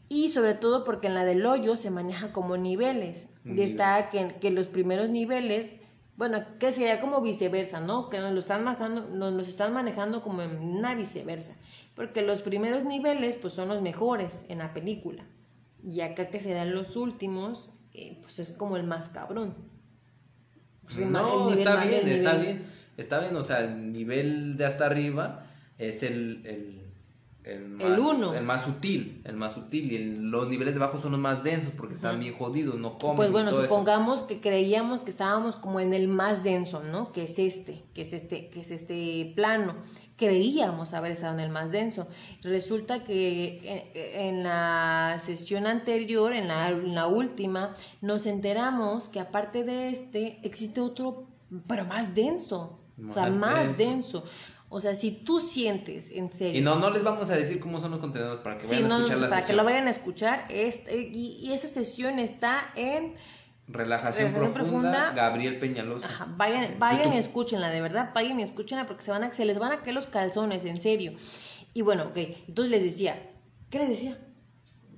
Y sobre todo porque en la del Hoyo se maneja como niveles. Mira. Y está que, que los primeros niveles, bueno, que sería como viceversa, ¿no? Que nos lo están manejando, nos los están manejando como en una viceversa. Porque los primeros niveles, pues, son los mejores en la película. Y acá que serán los últimos... pues es como el más cabrón. Pues no, nivel, está bien, está bien, está bien, o sea, el nivel de hasta arriba es el el, el, más, el, uno. el más sutil, el más sutil, y el, los niveles de abajo son los más densos porque uh-huh. están bien jodidos, no comen. Pues bueno, y todo supongamos eso. Que creíamos que estábamos como en el más denso, ¿no? Que es este, que es este, que es este plano. Creíamos haber estado en el más denso. Resulta que en, en la sesión anterior, en la, en la última, nos enteramos que aparte de este existe otro, pero más denso. Más o sea, más denso. denso. O sea, si tú sientes, en serio... Y no, no les vamos a decir cómo son los contenidos para que vayan sí, a escuchar no, la para sesión. Para que lo vayan a escuchar. Este, y, y esa sesión está en... Relajación, Relajación profunda, profunda, Gabriel Peñalosa. Ajá, vayan, vayan y escúchenla, de verdad, vayan y escúchenla porque se van a, se les van a caer los calzones, en serio. Y bueno, ok, entonces les decía, ¿qué les decía?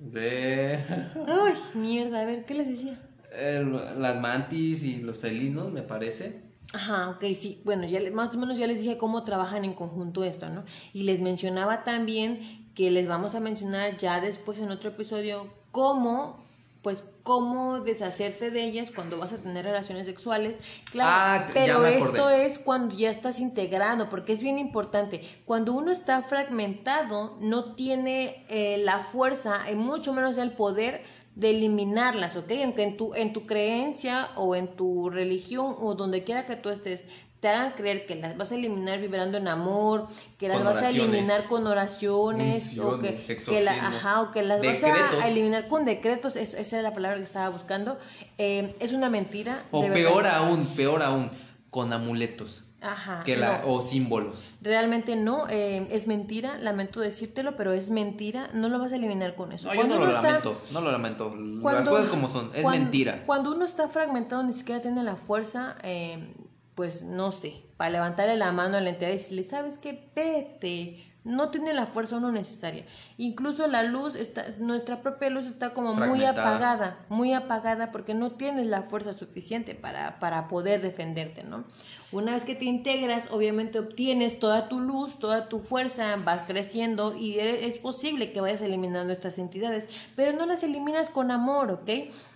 De... Ay, mierda, a ver, ¿qué les decía? El, las mantis y los felinos, me parece. Ajá, ok, sí, bueno, ya más o menos ya les dije cómo trabajan en conjunto esto, ¿no? Y les mencionaba también que les vamos a mencionar ya después en otro episodio cómo... pues cómo deshacerte de ellas cuando vas a tener relaciones sexuales, claro, ah, pero esto es cuando ya estás integrado, porque es bien importante, cuando uno está fragmentado no tiene eh, la fuerza y mucho menos el poder de eliminarlas, ¿ok? Aunque en tu, en tu creencia o en tu religión o donde quiera que tú estés te hagan creer que las vas a eliminar vibrando en amor, que las vas a eliminar con oraciones, o que, que, la, ajá, o que las decretos. vas a eliminar con decretos, es, esa era la palabra que estaba buscando, eh, es una mentira. O de peor verdad. aún, peor aún, con amuletos. Ajá, que la, no. o símbolos. Realmente no, eh, es mentira, lamento decírtelo, pero es mentira, no lo vas a eliminar con eso. No, yo no lo está, lamento, no lo lamento, cuando, las cosas como son, es cuando, mentira. Cuando uno está fragmentado ni siquiera tiene la fuerza, eh, pues no sé, para levantarle la mano a la entidad y decirle, ¿sabes qué? Vete. No tiene la fuerza uno necesaria. Incluso la luz, está, nuestra propia luz está como muy apagada, muy apagada porque no tienes la fuerza suficiente para, para poder defenderte, ¿no? Una vez que te integras, obviamente obtienes toda tu luz, toda tu fuerza, vas creciendo y eres, es posible que vayas eliminando estas entidades, pero no las eliminas con amor, ¿ok?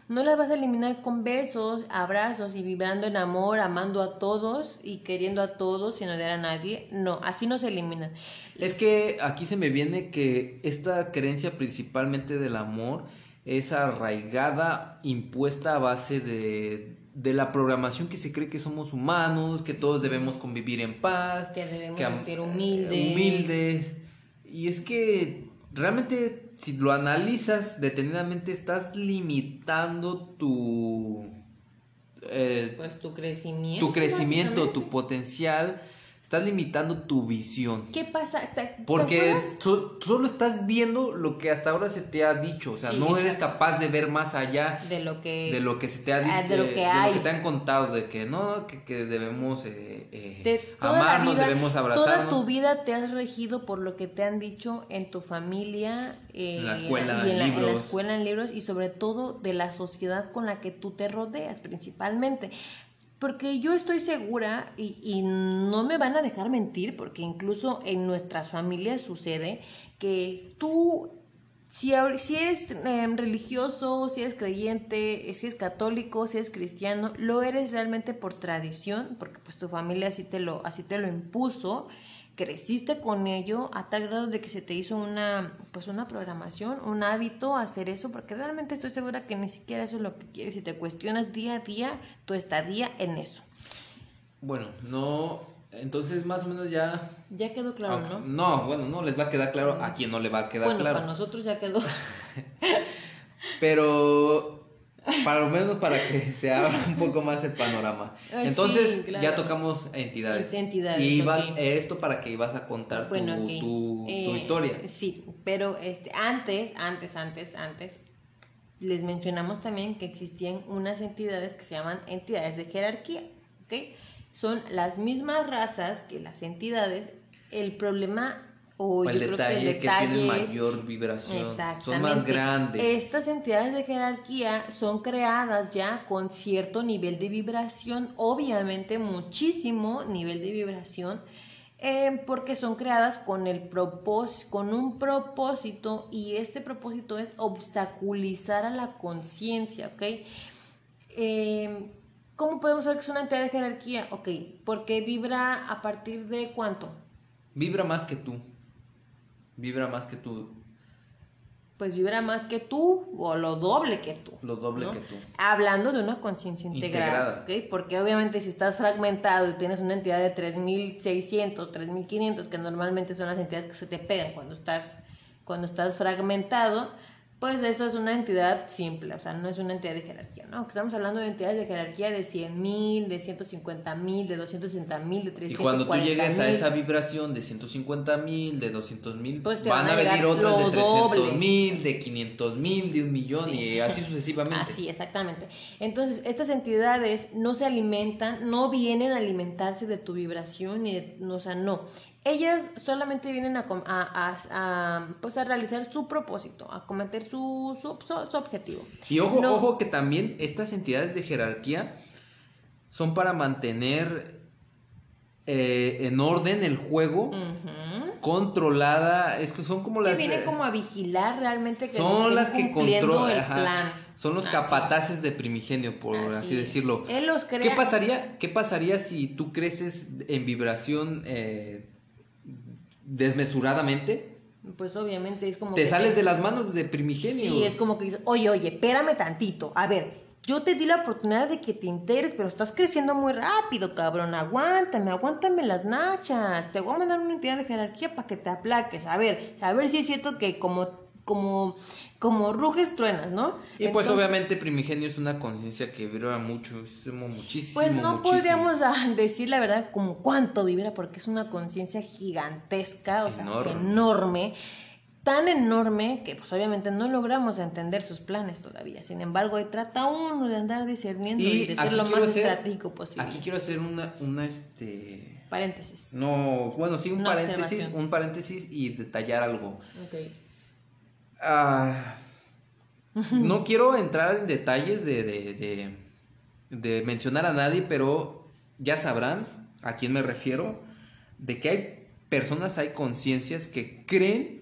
No las vas a eliminar con besos, abrazos y vibrando en amor, amando a todos y queriendo a todos sin odiar a nadie. No, así no se eliminan. Es que aquí se me viene que esta creencia principalmente del amor es arraigada, impuesta a base de, de la programación que se cree que somos humanos, que todos debemos convivir en paz. Que debemos que am- ser humildes. humildes. Y es que realmente, si lo analizas detenidamente, estás limitando tu eh, pues tu crecimiento tu crecimiento tu potencial, estás limitando tu visión. ¿Qué pasa? Porque so, solo estás viendo lo que hasta ahora se te ha dicho, o sea, sí, no eres capaz de ver más allá de lo que de lo que se te ha dicho, de, de, de lo que te han contado, de que no, que, que debemos eh, eh, de amarnos, vida, debemos abrazarnos. Toda tu vida te has regido por lo que te han dicho en tu familia, eh, en la escuela, y en, en, libros. La, en la escuela, en libros, y sobre todo de la sociedad con la que tú te rodeas principalmente. Porque yo estoy segura, y, y no me van a dejar mentir, porque incluso en nuestras familias sucede que tú, si, si eres eh, religioso, si eres creyente, si eres católico, si eres cristiano, lo eres realmente por tradición, porque pues tu familia así te lo, así te lo impuso, creciste con ello a tal grado de que se te hizo una, pues una programación, un hábito hacer eso, porque realmente estoy segura que ni siquiera eso es lo que quieres y te cuestionas día a día tu estadía en eso. Bueno, no, entonces más o menos ya... Ya quedó claro, okay. ¿no? No, bueno, no les va a quedar claro a quien no le va a quedar bueno, claro. Bueno, para nosotros ya quedó. Pero... para lo menos para que se abra un poco más el panorama. Ay, entonces sí, claro. Ya tocamos entidades, entidades y ibas, okay. Esto para que ibas a contar bueno, tu, okay. tu, eh, tu historia. Sí, pero este, antes, antes, antes, antes les mencionamos también que existían unas entidades que se llaman entidades de jerarquía, ¿okay? Son las mismas razas que las entidades. El problema O el yo detalle creo que, el detalle que tienen mayor vibración, son más grandes. Estas entidades de jerarquía son creadas ya con cierto nivel de vibración, obviamente muchísimo nivel de vibración, eh, porque son creadas con, el propós- con un propósito, y este propósito es obstaculizar a la conciencia, ¿ok? Eh, ¿Cómo podemos saber que es una entidad de jerarquía? Ok, porque vibra a partir de ¿cuánto? Vibra más que tú. Vibra más que tú. Pues vibra más que tú o lo doble que tú. Lo doble ¿no? que tú. Hablando de una conciencia integrada. integrada. ¿Okay? Porque obviamente si estás fragmentado y tienes una entidad de tres mil seiscientos, tres mil quinientos, que normalmente son las entidades que se te pegan cuando estás, cuando estás fragmentado, pues eso es una entidad simple, o sea, no es una entidad de jerarquía, ¿no? Estamos hablando de entidades de jerarquía de cien mil, de ciento cincuenta mil, de doscientos sesenta mil, de trescientos cuarenta mil. Y cuando tú llegues a esa vibración de ciento cincuenta mil, de doscientos mil, pues van, van a venir otras de trescientos mil, de quinientos mil, de un millón, sí. Y así sucesivamente. Así, exactamente. Entonces, estas entidades no se alimentan, no vienen a alimentarse de tu vibración, ni de, o sea, no. Ellas solamente vienen a, a, a, a, pues a realizar su propósito, a cometer su, su, su, su objetivo. Y ojo, no, ojo que también estas entidades de jerarquía son para mantener eh, en orden el juego, uh-huh. controlada. Es que son como las... Que vienen como a vigilar realmente que son las que controlan el plan. Son los así. capataces de primigenio, por así, así decirlo. Él los crea. ¿Qué pasaría, qué pasaría si tú creces en vibración... Eh, desmesuradamente? Pues obviamente es como te que sales te... de las manos de primigenio. Sí, es como que dices, oye, oye, espérame tantito, a ver, Yo te di la oportunidad de que te integres, pero estás creciendo muy rápido, cabrón. Aguántame, aguántame las nachas. Te voy a mandar una entidad de jerarquía para que te aplaques. A ver, a ver si es cierto que como, como, como ruges, truenas, ¿no? Y entonces, pues obviamente Primigenio es una conciencia que vibra mucho, muchísimo, muchísimo. Pues no muchísimo. Podríamos decir la verdad como cuánto vibra, porque es una conciencia gigantesca, o enorme. sea, enorme. Tan enorme que pues obviamente no logramos entender sus planes todavía. Sin embargo, ahí trata uno de andar discerniendo y, y de ser lo más hacer, estratégico posible. Aquí quiero hacer una, una este... paréntesis. No, bueno, sí, un una paréntesis, un paréntesis y detallar algo. Okay. Ah, no quiero entrar en detalles de, de, de, de mencionar a nadie, pero ya sabrán a quién me refiero, de que hay personas, hay conciencias que creen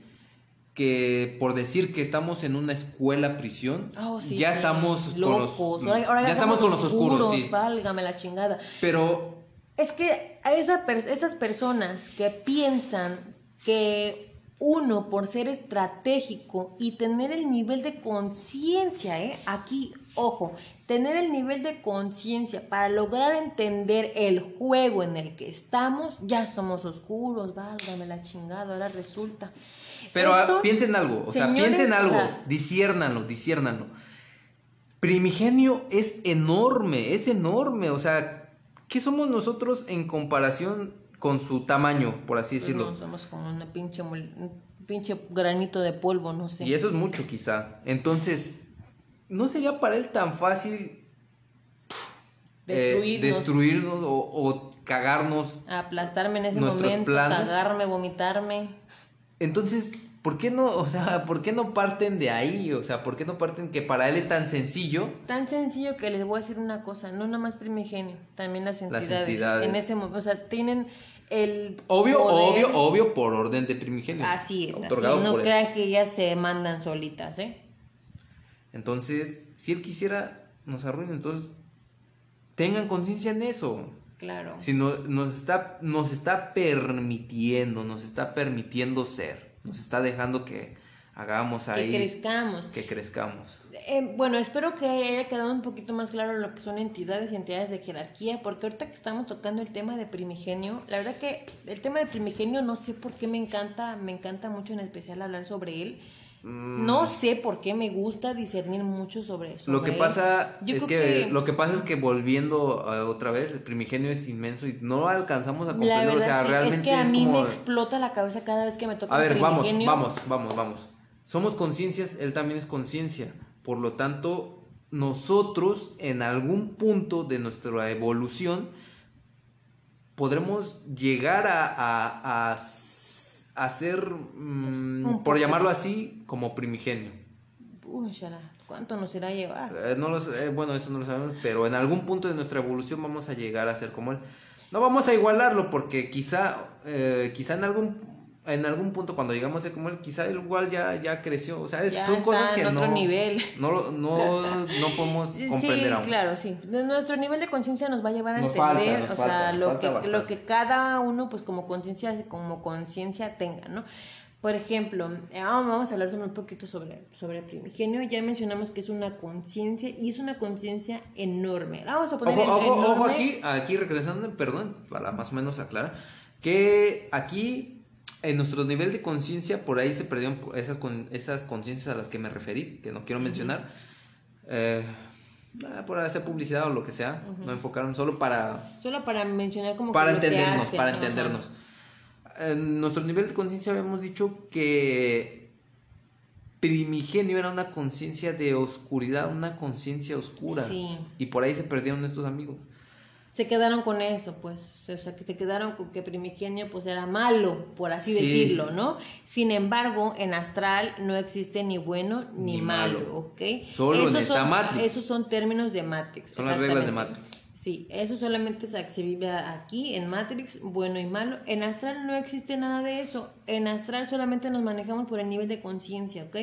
que por decir que estamos en una escuela prisión, oh, sí, ya sí, estamos locos. Con los ahora, ahora ya, ya estamos con los oscuros, oscuros sí. Válgame la chingada. Pero es que a esa per- esas personas que piensan que uno por ser estratégico y tener el nivel de conciencia, ¿eh? Aquí, ojo, tener el nivel de conciencia para lograr entender el juego en el que estamos, ya somos oscuros, válgame la chingada, ahora resulta. Pero esto, piensen algo, o señores, sea, piensen algo, o sea, disiérnanlo, disiérnanlo. Primigenio es enorme, es enorme, o sea, ¿qué somos nosotros en comparación con su tamaño, por así decirlo? No, somos como una pinche, un pinche granito de polvo, no sé. Y eso es mucho quizá, entonces, ¿no sería para él tan fácil destruirnos, eh, destruirnos o, o cagarnos? Aplastarme en ese momento, planes? Cagarme, vomitarme. Entonces, ¿por qué no, o sea, por qué no parten de ahí? O sea, ¿por qué no parten que para él es tan sencillo? Tan sencillo que les voy a decir una cosa, no nada más Primigenio, también las entidades. Las entidades. En ese momento, o sea, tienen el obvio, poder, obvio, obvio por orden de Primigenio. Así es. Otorgado así. No por crean él. Que ellas se mandan solitas, ¿eh? Entonces, si él quisiera nos arruina, entonces tengan conciencia en eso. Claro. Si no, nos está, nos está permitiendo, nos está permitiendo ser, nos está dejando que hagamos ahí. Que crezcamos. Que crezcamos. Eh, bueno, espero que haya quedado un poquito más claro lo que son entidades y entidades de jerarquía, porque ahorita que estamos tocando el tema de Primigenio, la verdad que el tema de Primigenio no sé por qué me encanta, me encanta mucho en especial hablar sobre él. No sé por qué me gusta discernir mucho sobre eso. Lo que pasa es que, que lo que pasa es que volviendo a, otra vez, el Primigenio es inmenso y no alcanzamos a comprenderlo. O sea, sí, realmente es que a es mí como... me explota la cabeza cada vez que me toca. A ver, vamos, vamos, vamos, vamos. Somos conciencias, él también es conciencia. Por lo tanto, nosotros en algún punto de nuestra evolución podremos llegar a, a, a hacer, mmm, por llamarlo así, como Primigenio. Uy, ¿cuánto nos irá a llevar? Eh, no lo sé, eh, bueno, eso no lo sabemos, pero en algún punto de nuestra evolución vamos a llegar a ser como él. No vamos a igualarlo porque quizá, eh, quizá en algún en algún punto cuando llegamos a ser como él, quizá el igual ya, ya creció, o sea, es, ya son cosas que no, nivel. no no no podemos comprender sí, aún. Claro, sí. Nuestro nivel de conciencia nos va a llevar a nos entender, falta, o falta, sea, lo que bastante. lo que cada uno pues como conciencia como conciencia tenga, ¿no? Por ejemplo, vamos a hablar un poquito sobre, sobre Primigenio. Ya mencionamos que es una conciencia y es una conciencia enorme. Vamos a poner ojo, ojo, enorme. ojo aquí, aquí regresando, perdón, para más o menos aclarar que aquí en nuestro nivel de conciencia, por ahí se perdieron esas, esas conciencias a las que me referí, que no quiero uh-huh. mencionar, eh, por hacer publicidad o lo que sea, uh-huh. no enfocaron solo para... Solo para mencionar como... Para entendernos, hace, para ¿no? entendernos. En nuestro nivel de conciencia habíamos dicho que Primigenio era una conciencia de oscuridad, una conciencia oscura. Sí. Y por ahí se perdieron estos amigos. Se quedaron con eso, pues, o sea, que se quedaron con que Primigenio, pues, era malo, por así sí. decirlo, ¿no? Sin embargo, en astral no existe ni bueno ni, ni malo, malo, ¿ok? Solo esos en esta son, Matrix. Esos son términos de Matrix. Son las reglas de Matrix. Sí, eso solamente se vive aquí, en Matrix, bueno y malo. En astral no existe nada de eso. En astral solamente nos manejamos por el nivel de conciencia, ¿ok?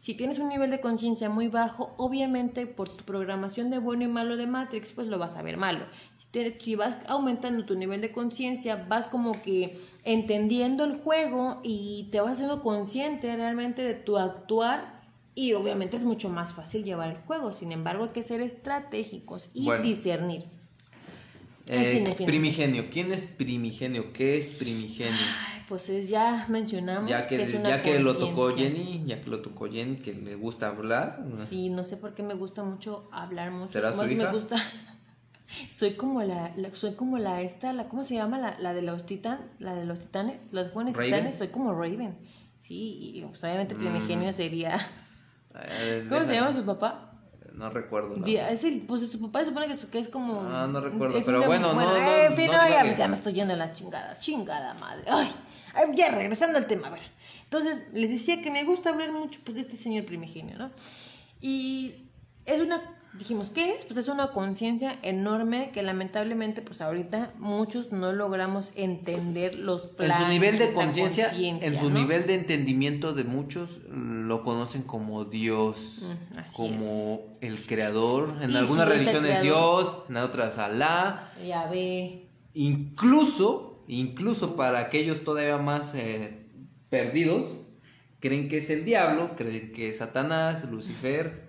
Si tienes un nivel de conciencia muy bajo, obviamente por tu programación de bueno y malo de Matrix, pues lo vas a ver malo. Si, te, si vas aumentando tu nivel de conciencia, vas como que entendiendo el juego y te vas siendo consciente realmente de tu actuar y obviamente es mucho más fácil llevar el juego. Sin embargo, hay que ser estratégicos y bueno. discernir. Eh, fin, fin. Primigenio, ¿quién es primigenio? ¿Qué es primigenio? Ay, pues es, ya mencionamos ya que, que es una ya que lo tocó Jenny, ya que lo tocó Jenny, que le gusta hablar. Sí, no sé por qué me gusta mucho hablar mucho. ¿Será su hija? Me gusta. Soy como la, la, soy como la esta, la ¿cómo se llama? La, la de los titan, la de los titanes, los jóvenes Raven. Titanes. Soy como Raven, sí. Y pues, obviamente primigenio mm. sería. Eh, ¿Cómo déjame. se llama su papá? No recuerdo. Día, es el, pues su papá se supone que es, que es como. No, no recuerdo, pero bueno, no. no, eh, no, no ya, ya me estoy yendo a la chingada, chingada madre. Ay, ay, ya regresando al tema, a ver. Entonces, les decía que me gusta hablar mucho pues de este señor primigenio, ¿no? Y es una, dijimos, ¿qué es? Pues es una conciencia enorme que lamentablemente, pues ahorita muchos no logramos entender los planes. En su nivel de conciencia, en su ¿no? nivel de entendimiento de muchos, lo conocen como Dios, Así como es. el creador. En y algunas sí, religiones Dios, en otras Alá. Yahvé. Incluso, incluso para aquellos todavía más eh, perdidos, creen que es el diablo, creen que es Satanás, Lucifer.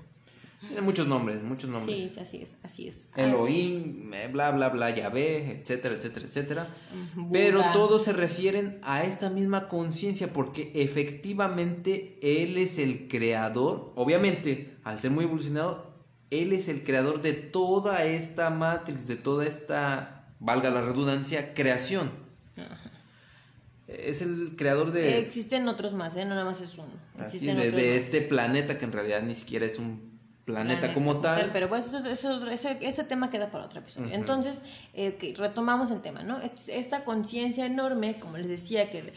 Tiene muchos nombres, muchos nombres. Sí, así es, así es. Elohim, así es. bla, bla, bla, Yahvé, etcétera, etcétera, etcétera. Buda. Pero todos se refieren a esta misma conciencia porque efectivamente Él es el creador. Obviamente, al ser muy evolucionado, Él es el creador de toda esta Matrix, de toda esta, valga la redundancia, creación. Ajá. Es el creador de... Existen otros más, ¿eh? No nada más es uno. Así, de, de este planeta que en realidad ni siquiera es un... Planeta, planeta como tal. Pero, pero pues, eso, eso, ese, ese tema queda para otro episodio. Uh-huh. Entonces, eh, okay, retomamos el tema, ¿no? Esta conciencia enorme, como les decía, que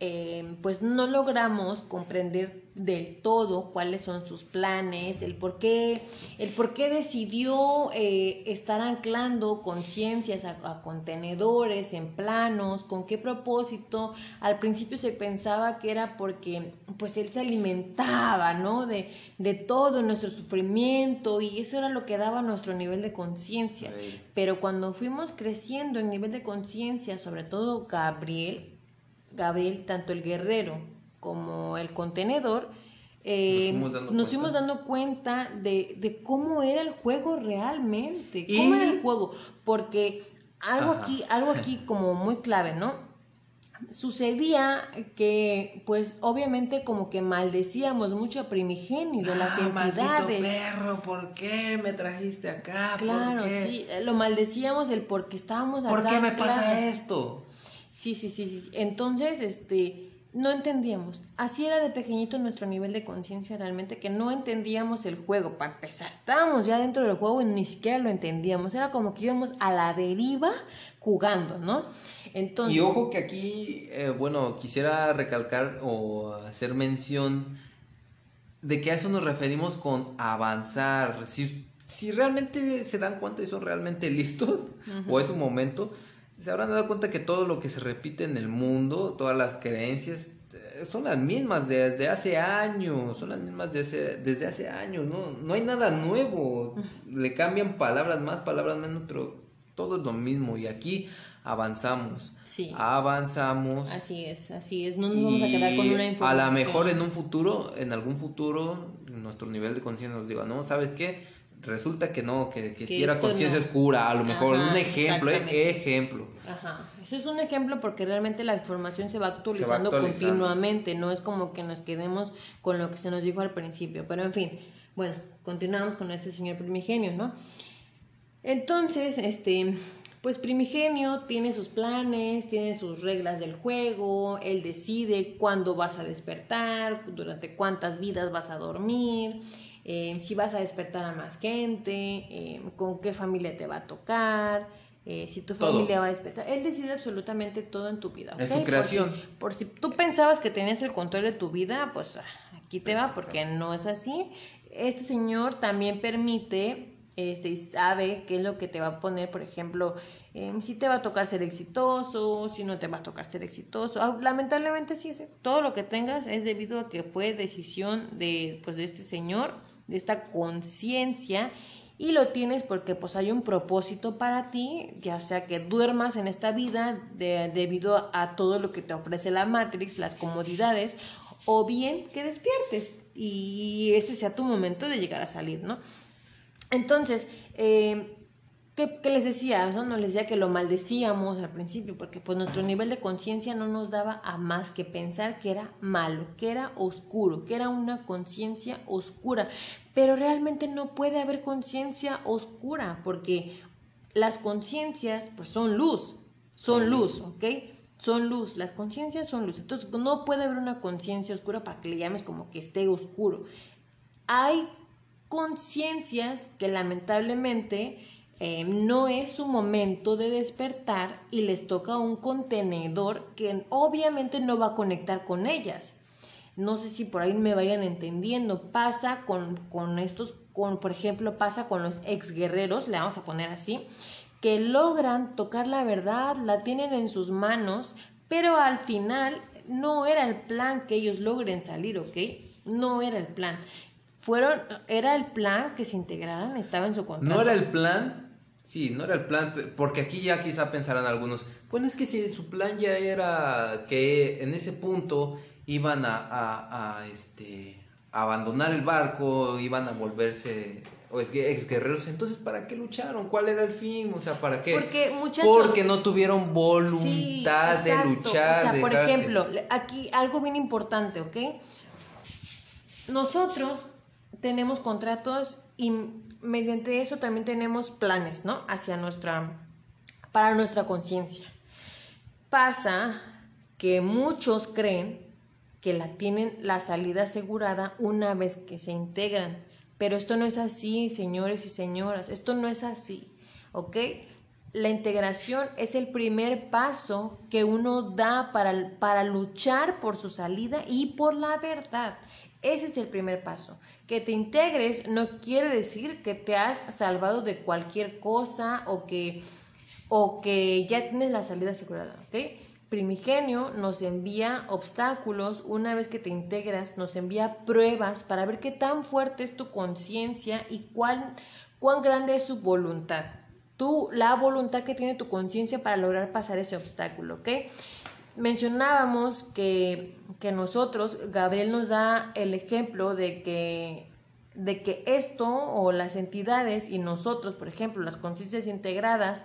eh, pues no logramos comprender del todo cuáles son sus planes, el por qué, el por qué decidió eh, estar anclando conciencias a, a contenedores, en planos, con qué propósito. Al principio se pensaba que era porque pues él se alimentaba, ¿no? De, de todo nuestro sufrimiento, y eso era lo que daba nuestro nivel de conciencia. Pero cuando fuimos creciendo en nivel de conciencia, sobre todo Gabriel, Gabriel, tanto el guerrero como el contenedor, eh, nos fuimos dando nos cuenta, fuimos dando cuenta de, de cómo era el juego realmente, cómo ¿Y? era el juego, porque algo Ajá. aquí, algo aquí como muy clave, ¿no? Sucedía que, pues, obviamente como que maldecíamos mucho a primigenio, de las ah, entidades. Maldito perro, ¿por qué me trajiste acá? Claro, ¿por qué? sí, lo maldecíamos el por qué estábamos acá. ¿Por qué me pasa claro. esto? Sí, sí, sí, sí. Entonces, este... no entendíamos, así era de pequeñito nuestro nivel de conciencia realmente, que no entendíamos el juego, para empezar, estábamos ya dentro del juego y ni siquiera lo entendíamos, era como que íbamos a la deriva jugando, ¿no? Entonces, y ojo que aquí, eh, bueno, quisiera recalcar o hacer mención de que a eso nos referimos con avanzar, si, si realmente se dan cuenta y son realmente listos, uh-huh. o es un momento... Se habrán dado cuenta que todo lo que se repite en el mundo, todas las creencias, son las mismas desde hace años, son las mismas desde, desde hace años, ¿no? No hay nada nuevo, le cambian palabras más, palabras menos, pero todo es lo mismo y aquí avanzamos, sí. avanzamos. Así es, así es, no nos vamos a quedar con una información. A lo mejor en un futuro, en algún futuro, nuestro nivel de conciencia nos diga, no, ¿sabes qué? Resulta que no, que, que, que si era conciencia no. oscura, a lo mejor. Ajá, un ejemplo, eh, ejemplo. Ajá, eso es un ejemplo porque realmente la información se va actualizando, se va actualizando continuamente, no es como que nos quedemos con lo que se nos dijo al principio, pero en fin, bueno, continuamos con este señor primigenio, ¿no? Entonces, este... pues primigenio tiene sus planes, tiene sus reglas del juego, él decide cuándo vas a despertar, durante cuántas vidas vas a dormir, eh, si vas a despertar a más gente, eh, con qué familia te va a tocar, eh, si tu todo. familia va a despertar. Él decide absolutamente todo en tu vida. ¿Okay? Es su creación. Por si, por si tú pensabas que tenías el control de tu vida, pues aquí te va, porque no es así. Este señor también permite... Este, y sabe qué es lo que te va a poner, por ejemplo, eh, si te va a tocar ser exitoso, si no te va a tocar ser exitoso. Ah, lamentablemente sí, todo lo que tengas es debido a que fue decisión de, pues, de este señor, de esta conciencia, y lo tienes porque pues hay un propósito para ti, ya sea que duermas en esta vida de, debido a todo lo que te ofrece la Matrix, las comodidades, o bien que despiertes y este sea tu momento de llegar a salir, ¿no? Entonces, eh, ¿qué, qué les decía? ¿No? Nos decía que lo maldecíamos al principio porque pues nuestro nivel de conciencia no nos daba a más que pensar que era malo, que era oscuro, que era una conciencia oscura, pero realmente no puede haber conciencia oscura porque las conciencias pues son luz, son luz, ¿ok? Son luz, las conciencias son luz. Entonces no puede haber una conciencia oscura para que le llames como que esté oscuro. Hay conciencias que lamentablemente eh, no es su momento de despertar y les toca un contenedor que obviamente no va a conectar con ellas. No sé si por ahí me vayan entendiendo. Pasa con, con estos, con, por ejemplo, pasa con los ex guerreros, le vamos a poner así, que logran tocar la verdad, la tienen en sus manos, pero al final no era el plan que ellos logren salir, ¿ok? No era el plan. Fueron, era el plan que se integraran, estaba en su contrato. No era el plan, sí, no era el plan, porque aquí ya quizá pensarán algunos, bueno, es que si su plan ya era que en ese punto iban a, a, a este, abandonar el barco, iban a volverse... o es que ex guerreros, entonces ¿para qué lucharon? ¿Cuál era el fin? O sea, ¿para qué? Porque, muchachos, porque no tuvieron voluntad sí, de luchar. O sea, por dejarse. Ejemplo, aquí algo bien importante, ¿ok? Nosotros tenemos contratos y mediante eso también tenemos planes, ¿no? Hacia nuestra, para nuestra conciencia. Pasa que muchos creen que la tienen la salida asegurada una vez que se integran. Pero esto no es así, señores y señoras, esto no es así, ¿ok? La integración es el primer paso que uno da para, para luchar por su salida y por la verdad. Ese es el primer paso. Que te integres no quiere decir que te has salvado de cualquier cosa o que, o que ya tienes la salida asegurada, ¿ok? Primigenio nos envía obstáculos, una vez que te integras, nos envía pruebas para ver qué tan fuerte es tu conciencia y cuán, cuán grande es su voluntad. Tú, la voluntad que tiene tu conciencia para lograr pasar ese obstáculo, ¿ok? Mencionábamos que, que nosotros, Gabriel nos da el ejemplo de que, de que esto o las entidades y nosotros, por ejemplo, las conciencias integradas,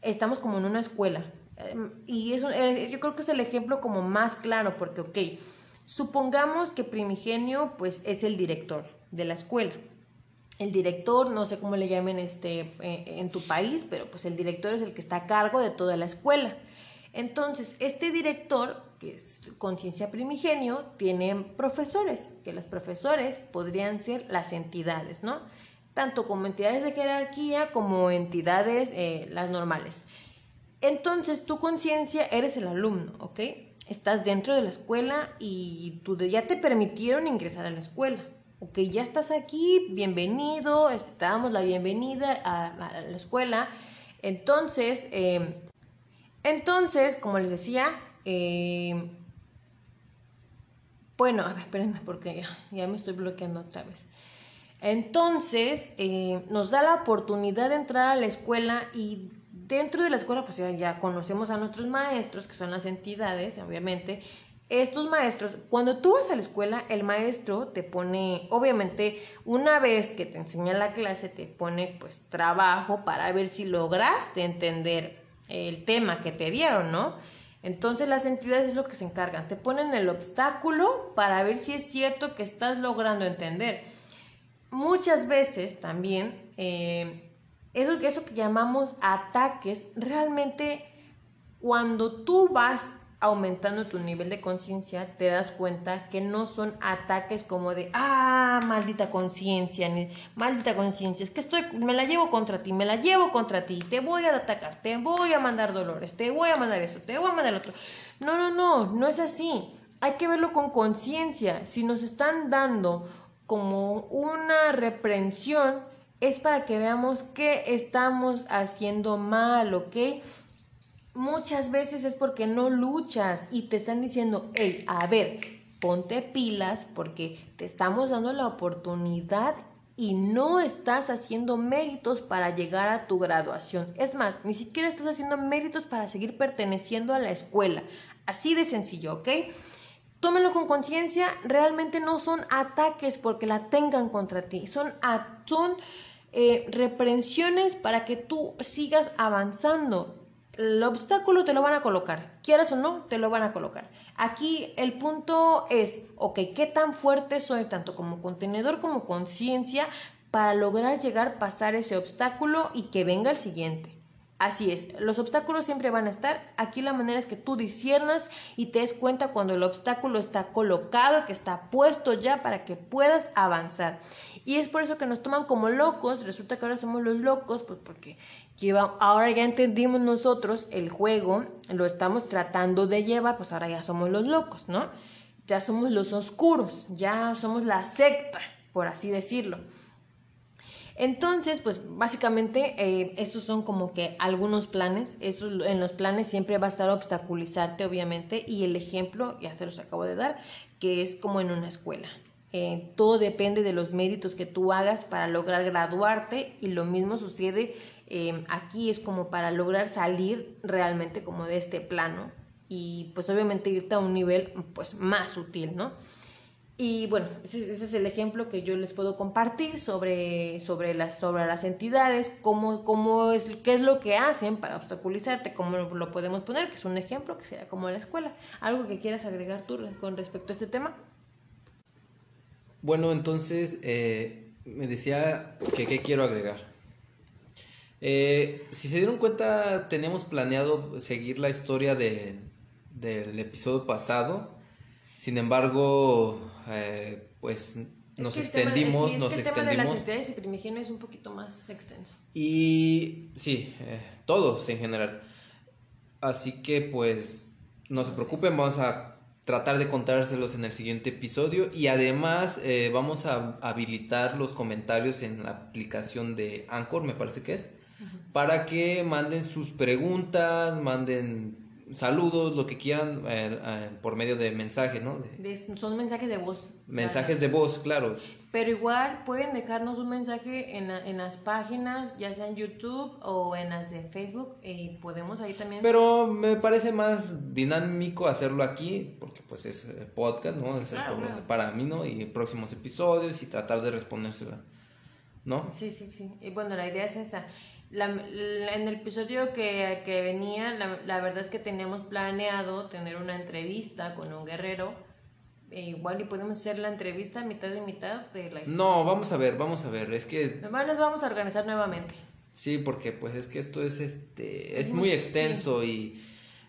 estamos como en una escuela. Y eso, yo creo que es el ejemplo como más claro, porque ok, supongamos que Primigenio pues es el director de la escuela, el director, no sé cómo le llamen este, en tu país, pero pues el director es el que está a cargo de toda la escuela. Entonces este director, que es conciencia Primigenio, tiene profesores, que los profesores podrían ser las entidades, ¿no? Tanto como entidades de jerarquía como entidades eh, las normales. Entonces, tu conciencia eres el alumno, ¿ok? Estás dentro de la escuela y tú de, ya te permitieron ingresar a la escuela, ¿ok? Ya estás aquí, bienvenido, te damos la bienvenida a, a la escuela. Entonces, eh, entonces, como les decía, eh, bueno, a ver, espérenme porque ya, ya me estoy bloqueando otra vez. Entonces, eh, nos da la oportunidad de entrar a la escuela y... dentro de la escuela, pues ya, ya conocemos a nuestros maestros, que son las entidades, obviamente. Estos maestros, cuando tú vas a la escuela, el maestro te pone, obviamente, una vez que te enseña la clase, te pone, pues, trabajo para ver si lograste entender el tema que te dieron, ¿no? Entonces, las entidades es lo que se encargan. Te ponen el obstáculo para ver si es cierto que estás logrando entender. Muchas veces, también, eh... Eso, eso que llamamos ataques, realmente cuando tú vas aumentando tu nivel de conciencia, te das cuenta que no son ataques como de, ah, maldita conciencia, maldita conciencia, es que estoy, me la llevo contra ti, me la llevo contra ti, te voy a atacar, te voy a mandar dolores, te voy a mandar eso, te voy a mandar otro. No, no, no, no es así. Hay que verlo con conciencia. Si nos están dando como una reprensión, es para que veamos qué estamos haciendo mal, ¿ok? Muchas veces es porque no luchas y te están diciendo, hey, a ver, ponte pilas porque te estamos dando la oportunidad y no estás haciendo méritos para llegar a tu graduación. Es más, ni siquiera estás haciendo méritos para seguir perteneciendo a la escuela. Así de sencillo, ¿ok? tómenlo con conciencia, realmente no son ataques porque la tengan contra ti, son, son eh, reprensiones para que tú sigas avanzando. El obstáculo te lo van a colocar, quieras o no, te lo van a colocar. Aquí el punto es, ok, ¿qué tan fuerte soy tanto como contenedor como conciencia para lograr llegar, pasar ese obstáculo y que venga el siguiente? Así es, los obstáculos siempre van a estar, aquí la manera es que tú disciernas y te des cuenta cuando el obstáculo está colocado, que está puesto ya para que puedas avanzar. Y es por eso que nos toman como locos, resulta que ahora somos los locos, pues porque ahora ya entendimos nosotros el juego, lo estamos tratando de llevar, pues ahora ya somos los locos, ¿no? Ya somos los oscuros, ya somos la secta, por así decirlo. Entonces, pues básicamente eh, estos son como que algunos planes. Estos, en los planes siempre va a estar obstaculizarte, obviamente, y el ejemplo ya se los acabo de dar, que es como en una escuela. Eh, todo depende de los méritos que tú hagas para lograr graduarte, y lo mismo sucede eh, aquí, es como para lograr salir realmente como de este plano y pues obviamente irte a un nivel pues más sutil, ¿no? Y bueno, ese, ese es el ejemplo que yo les puedo compartir sobre, sobre, las, sobre las entidades, cómo, cómo es, qué es lo que hacen para obstaculizarte, cómo lo, lo podemos poner, que es un ejemplo que será como en la escuela. ¿Algo que quieras agregar tú con respecto a este tema? Bueno, entonces eh, me decía que qué quiero agregar. Eh, si se dieron cuenta, tenemos planeado seguir la historia de, del episodio pasado. Sin embargo, eh, pues nos extendimos, tema, sí, nos extendimos. El tema de las entidades y primigenia es un poquito más extenso. Y sí, eh, todos en general. Así que pues no se preocupen, vamos a tratar de contárselos en el siguiente episodio. Y además eh, vamos a habilitar los comentarios en la aplicación de Anchor, me parece que es. Uh-huh. Para que manden sus preguntas, manden saludos, lo que quieran, eh, eh, por medio de mensajes, ¿no? De, de, son mensajes de voz. Mensajes, claro, de voz, claro. Pero igual pueden dejarnos un mensaje en, en las páginas, ya sea en YouTube o en las de Facebook, y podemos ahí también. Pero me parece más dinámico hacerlo aquí, porque pues es podcast, ¿no? Es claro, por, claro. Para mí, ¿no? Y próximos episodios y tratar de respondérselo, ¿no? Sí, sí, sí. Y bueno, la idea es esa. La, la, en el episodio que, que venía, la, la verdad es que teníamos planeado tener una entrevista con un guerrero. E igual y podemos hacer la entrevista mitad de mitad de la historia. No, vamos a ver, vamos a ver. Es que además nos vamos a organizar nuevamente. Sí, porque pues es que esto es este es, es muy, muy extenso, sí.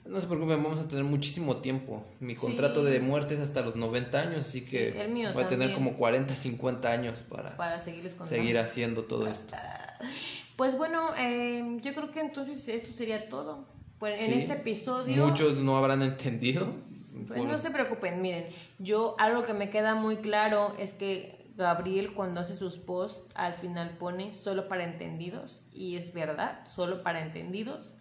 Y no se preocupen, vamos a tener muchísimo tiempo. Mi contrato, sí, de muerte es hasta los noventa años, así que sí, el mío voy a también. Tener como cuarenta, cincuenta años para, para seguir haciendo todo esto. Pues bueno, eh, yo creo que entonces esto sería todo. Pues en sí, este episodio muchos no habrán entendido. Pues por... No se preocupen, miren, yo algo que me queda muy claro es que Gabriel, cuando hace sus posts, al final pone solo para entendidos, y es verdad, solo para entendidos.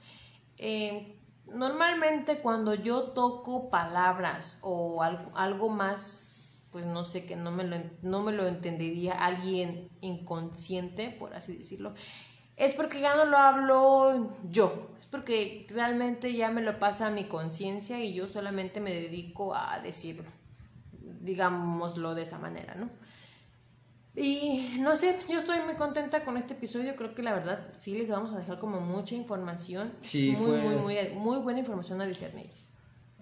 Eh, normalmente cuando yo toco palabras o algo, algo más, pues no sé, que no me lo, no me lo entendería alguien inconsciente, por así decirlo, es porque ya no lo hablo yo, es porque realmente ya me lo pasa a mi conciencia y yo solamente me dedico a decirlo, digámoslo de esa manera, ¿no? Y no sé, yo estoy muy contenta con este episodio, creo que la verdad sí les vamos a dejar como mucha información, sí, muy, fue... muy, muy, muy buena información a discernir.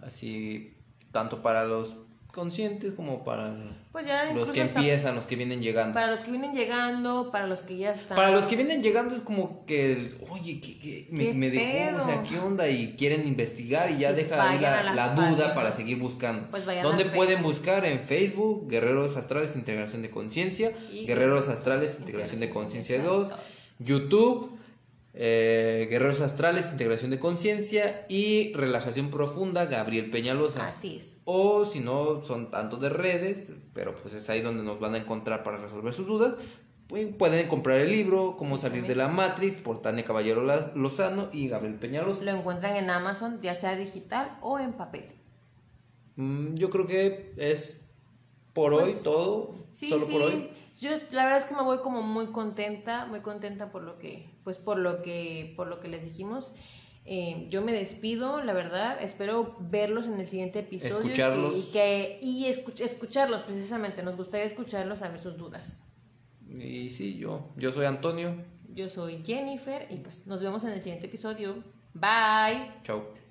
Así, tanto para los conscientes como para pues los que empiezan, los que vienen llegando. Para los que vienen llegando, para los que ya están. Para los que vienen llegando es como que, oye, ¿qué, qué, ¿Qué me, me dejó? O sea, ¿qué onda? Y quieren investigar y ya sí, deja ahí la, la duda para seguir buscando. Pues ¿dónde pueden Facebook? Buscar en Facebook, Guerreros Astrales Integración de Conciencia, y... Guerreros Astrales Integración de Conciencia dos, YouTube, eh, Guerreros Astrales Integración de Conciencia y Relajación Profunda Gabriel Peñalosa. Así es. O si no, son tanto de redes, pero pues es ahí donde nos van a encontrar para resolver sus dudas. Pueden comprar el libro Cómo salir de la Matrix por Tania Caballero Lozano y Gabriel Peñalosa. Lo encuentran en Amazon, ya sea digital o en papel. Mm, yo creo que es por pues, hoy todo, sí, solo sí. Por hoy. Yo la verdad es que me voy como muy contenta, muy contenta por lo que, pues por lo que, por lo que les dijimos. Eh, yo me despido, la verdad. Espero verlos en el siguiente episodio. Escucharlos. Y, que, y escuch, escucharlos, precisamente. Nos gustaría escucharlos, a ver sus dudas. Y sí, yo, yo soy Antonio. Yo soy Jennifer. Y pues nos vemos en el siguiente episodio. Bye. Chau.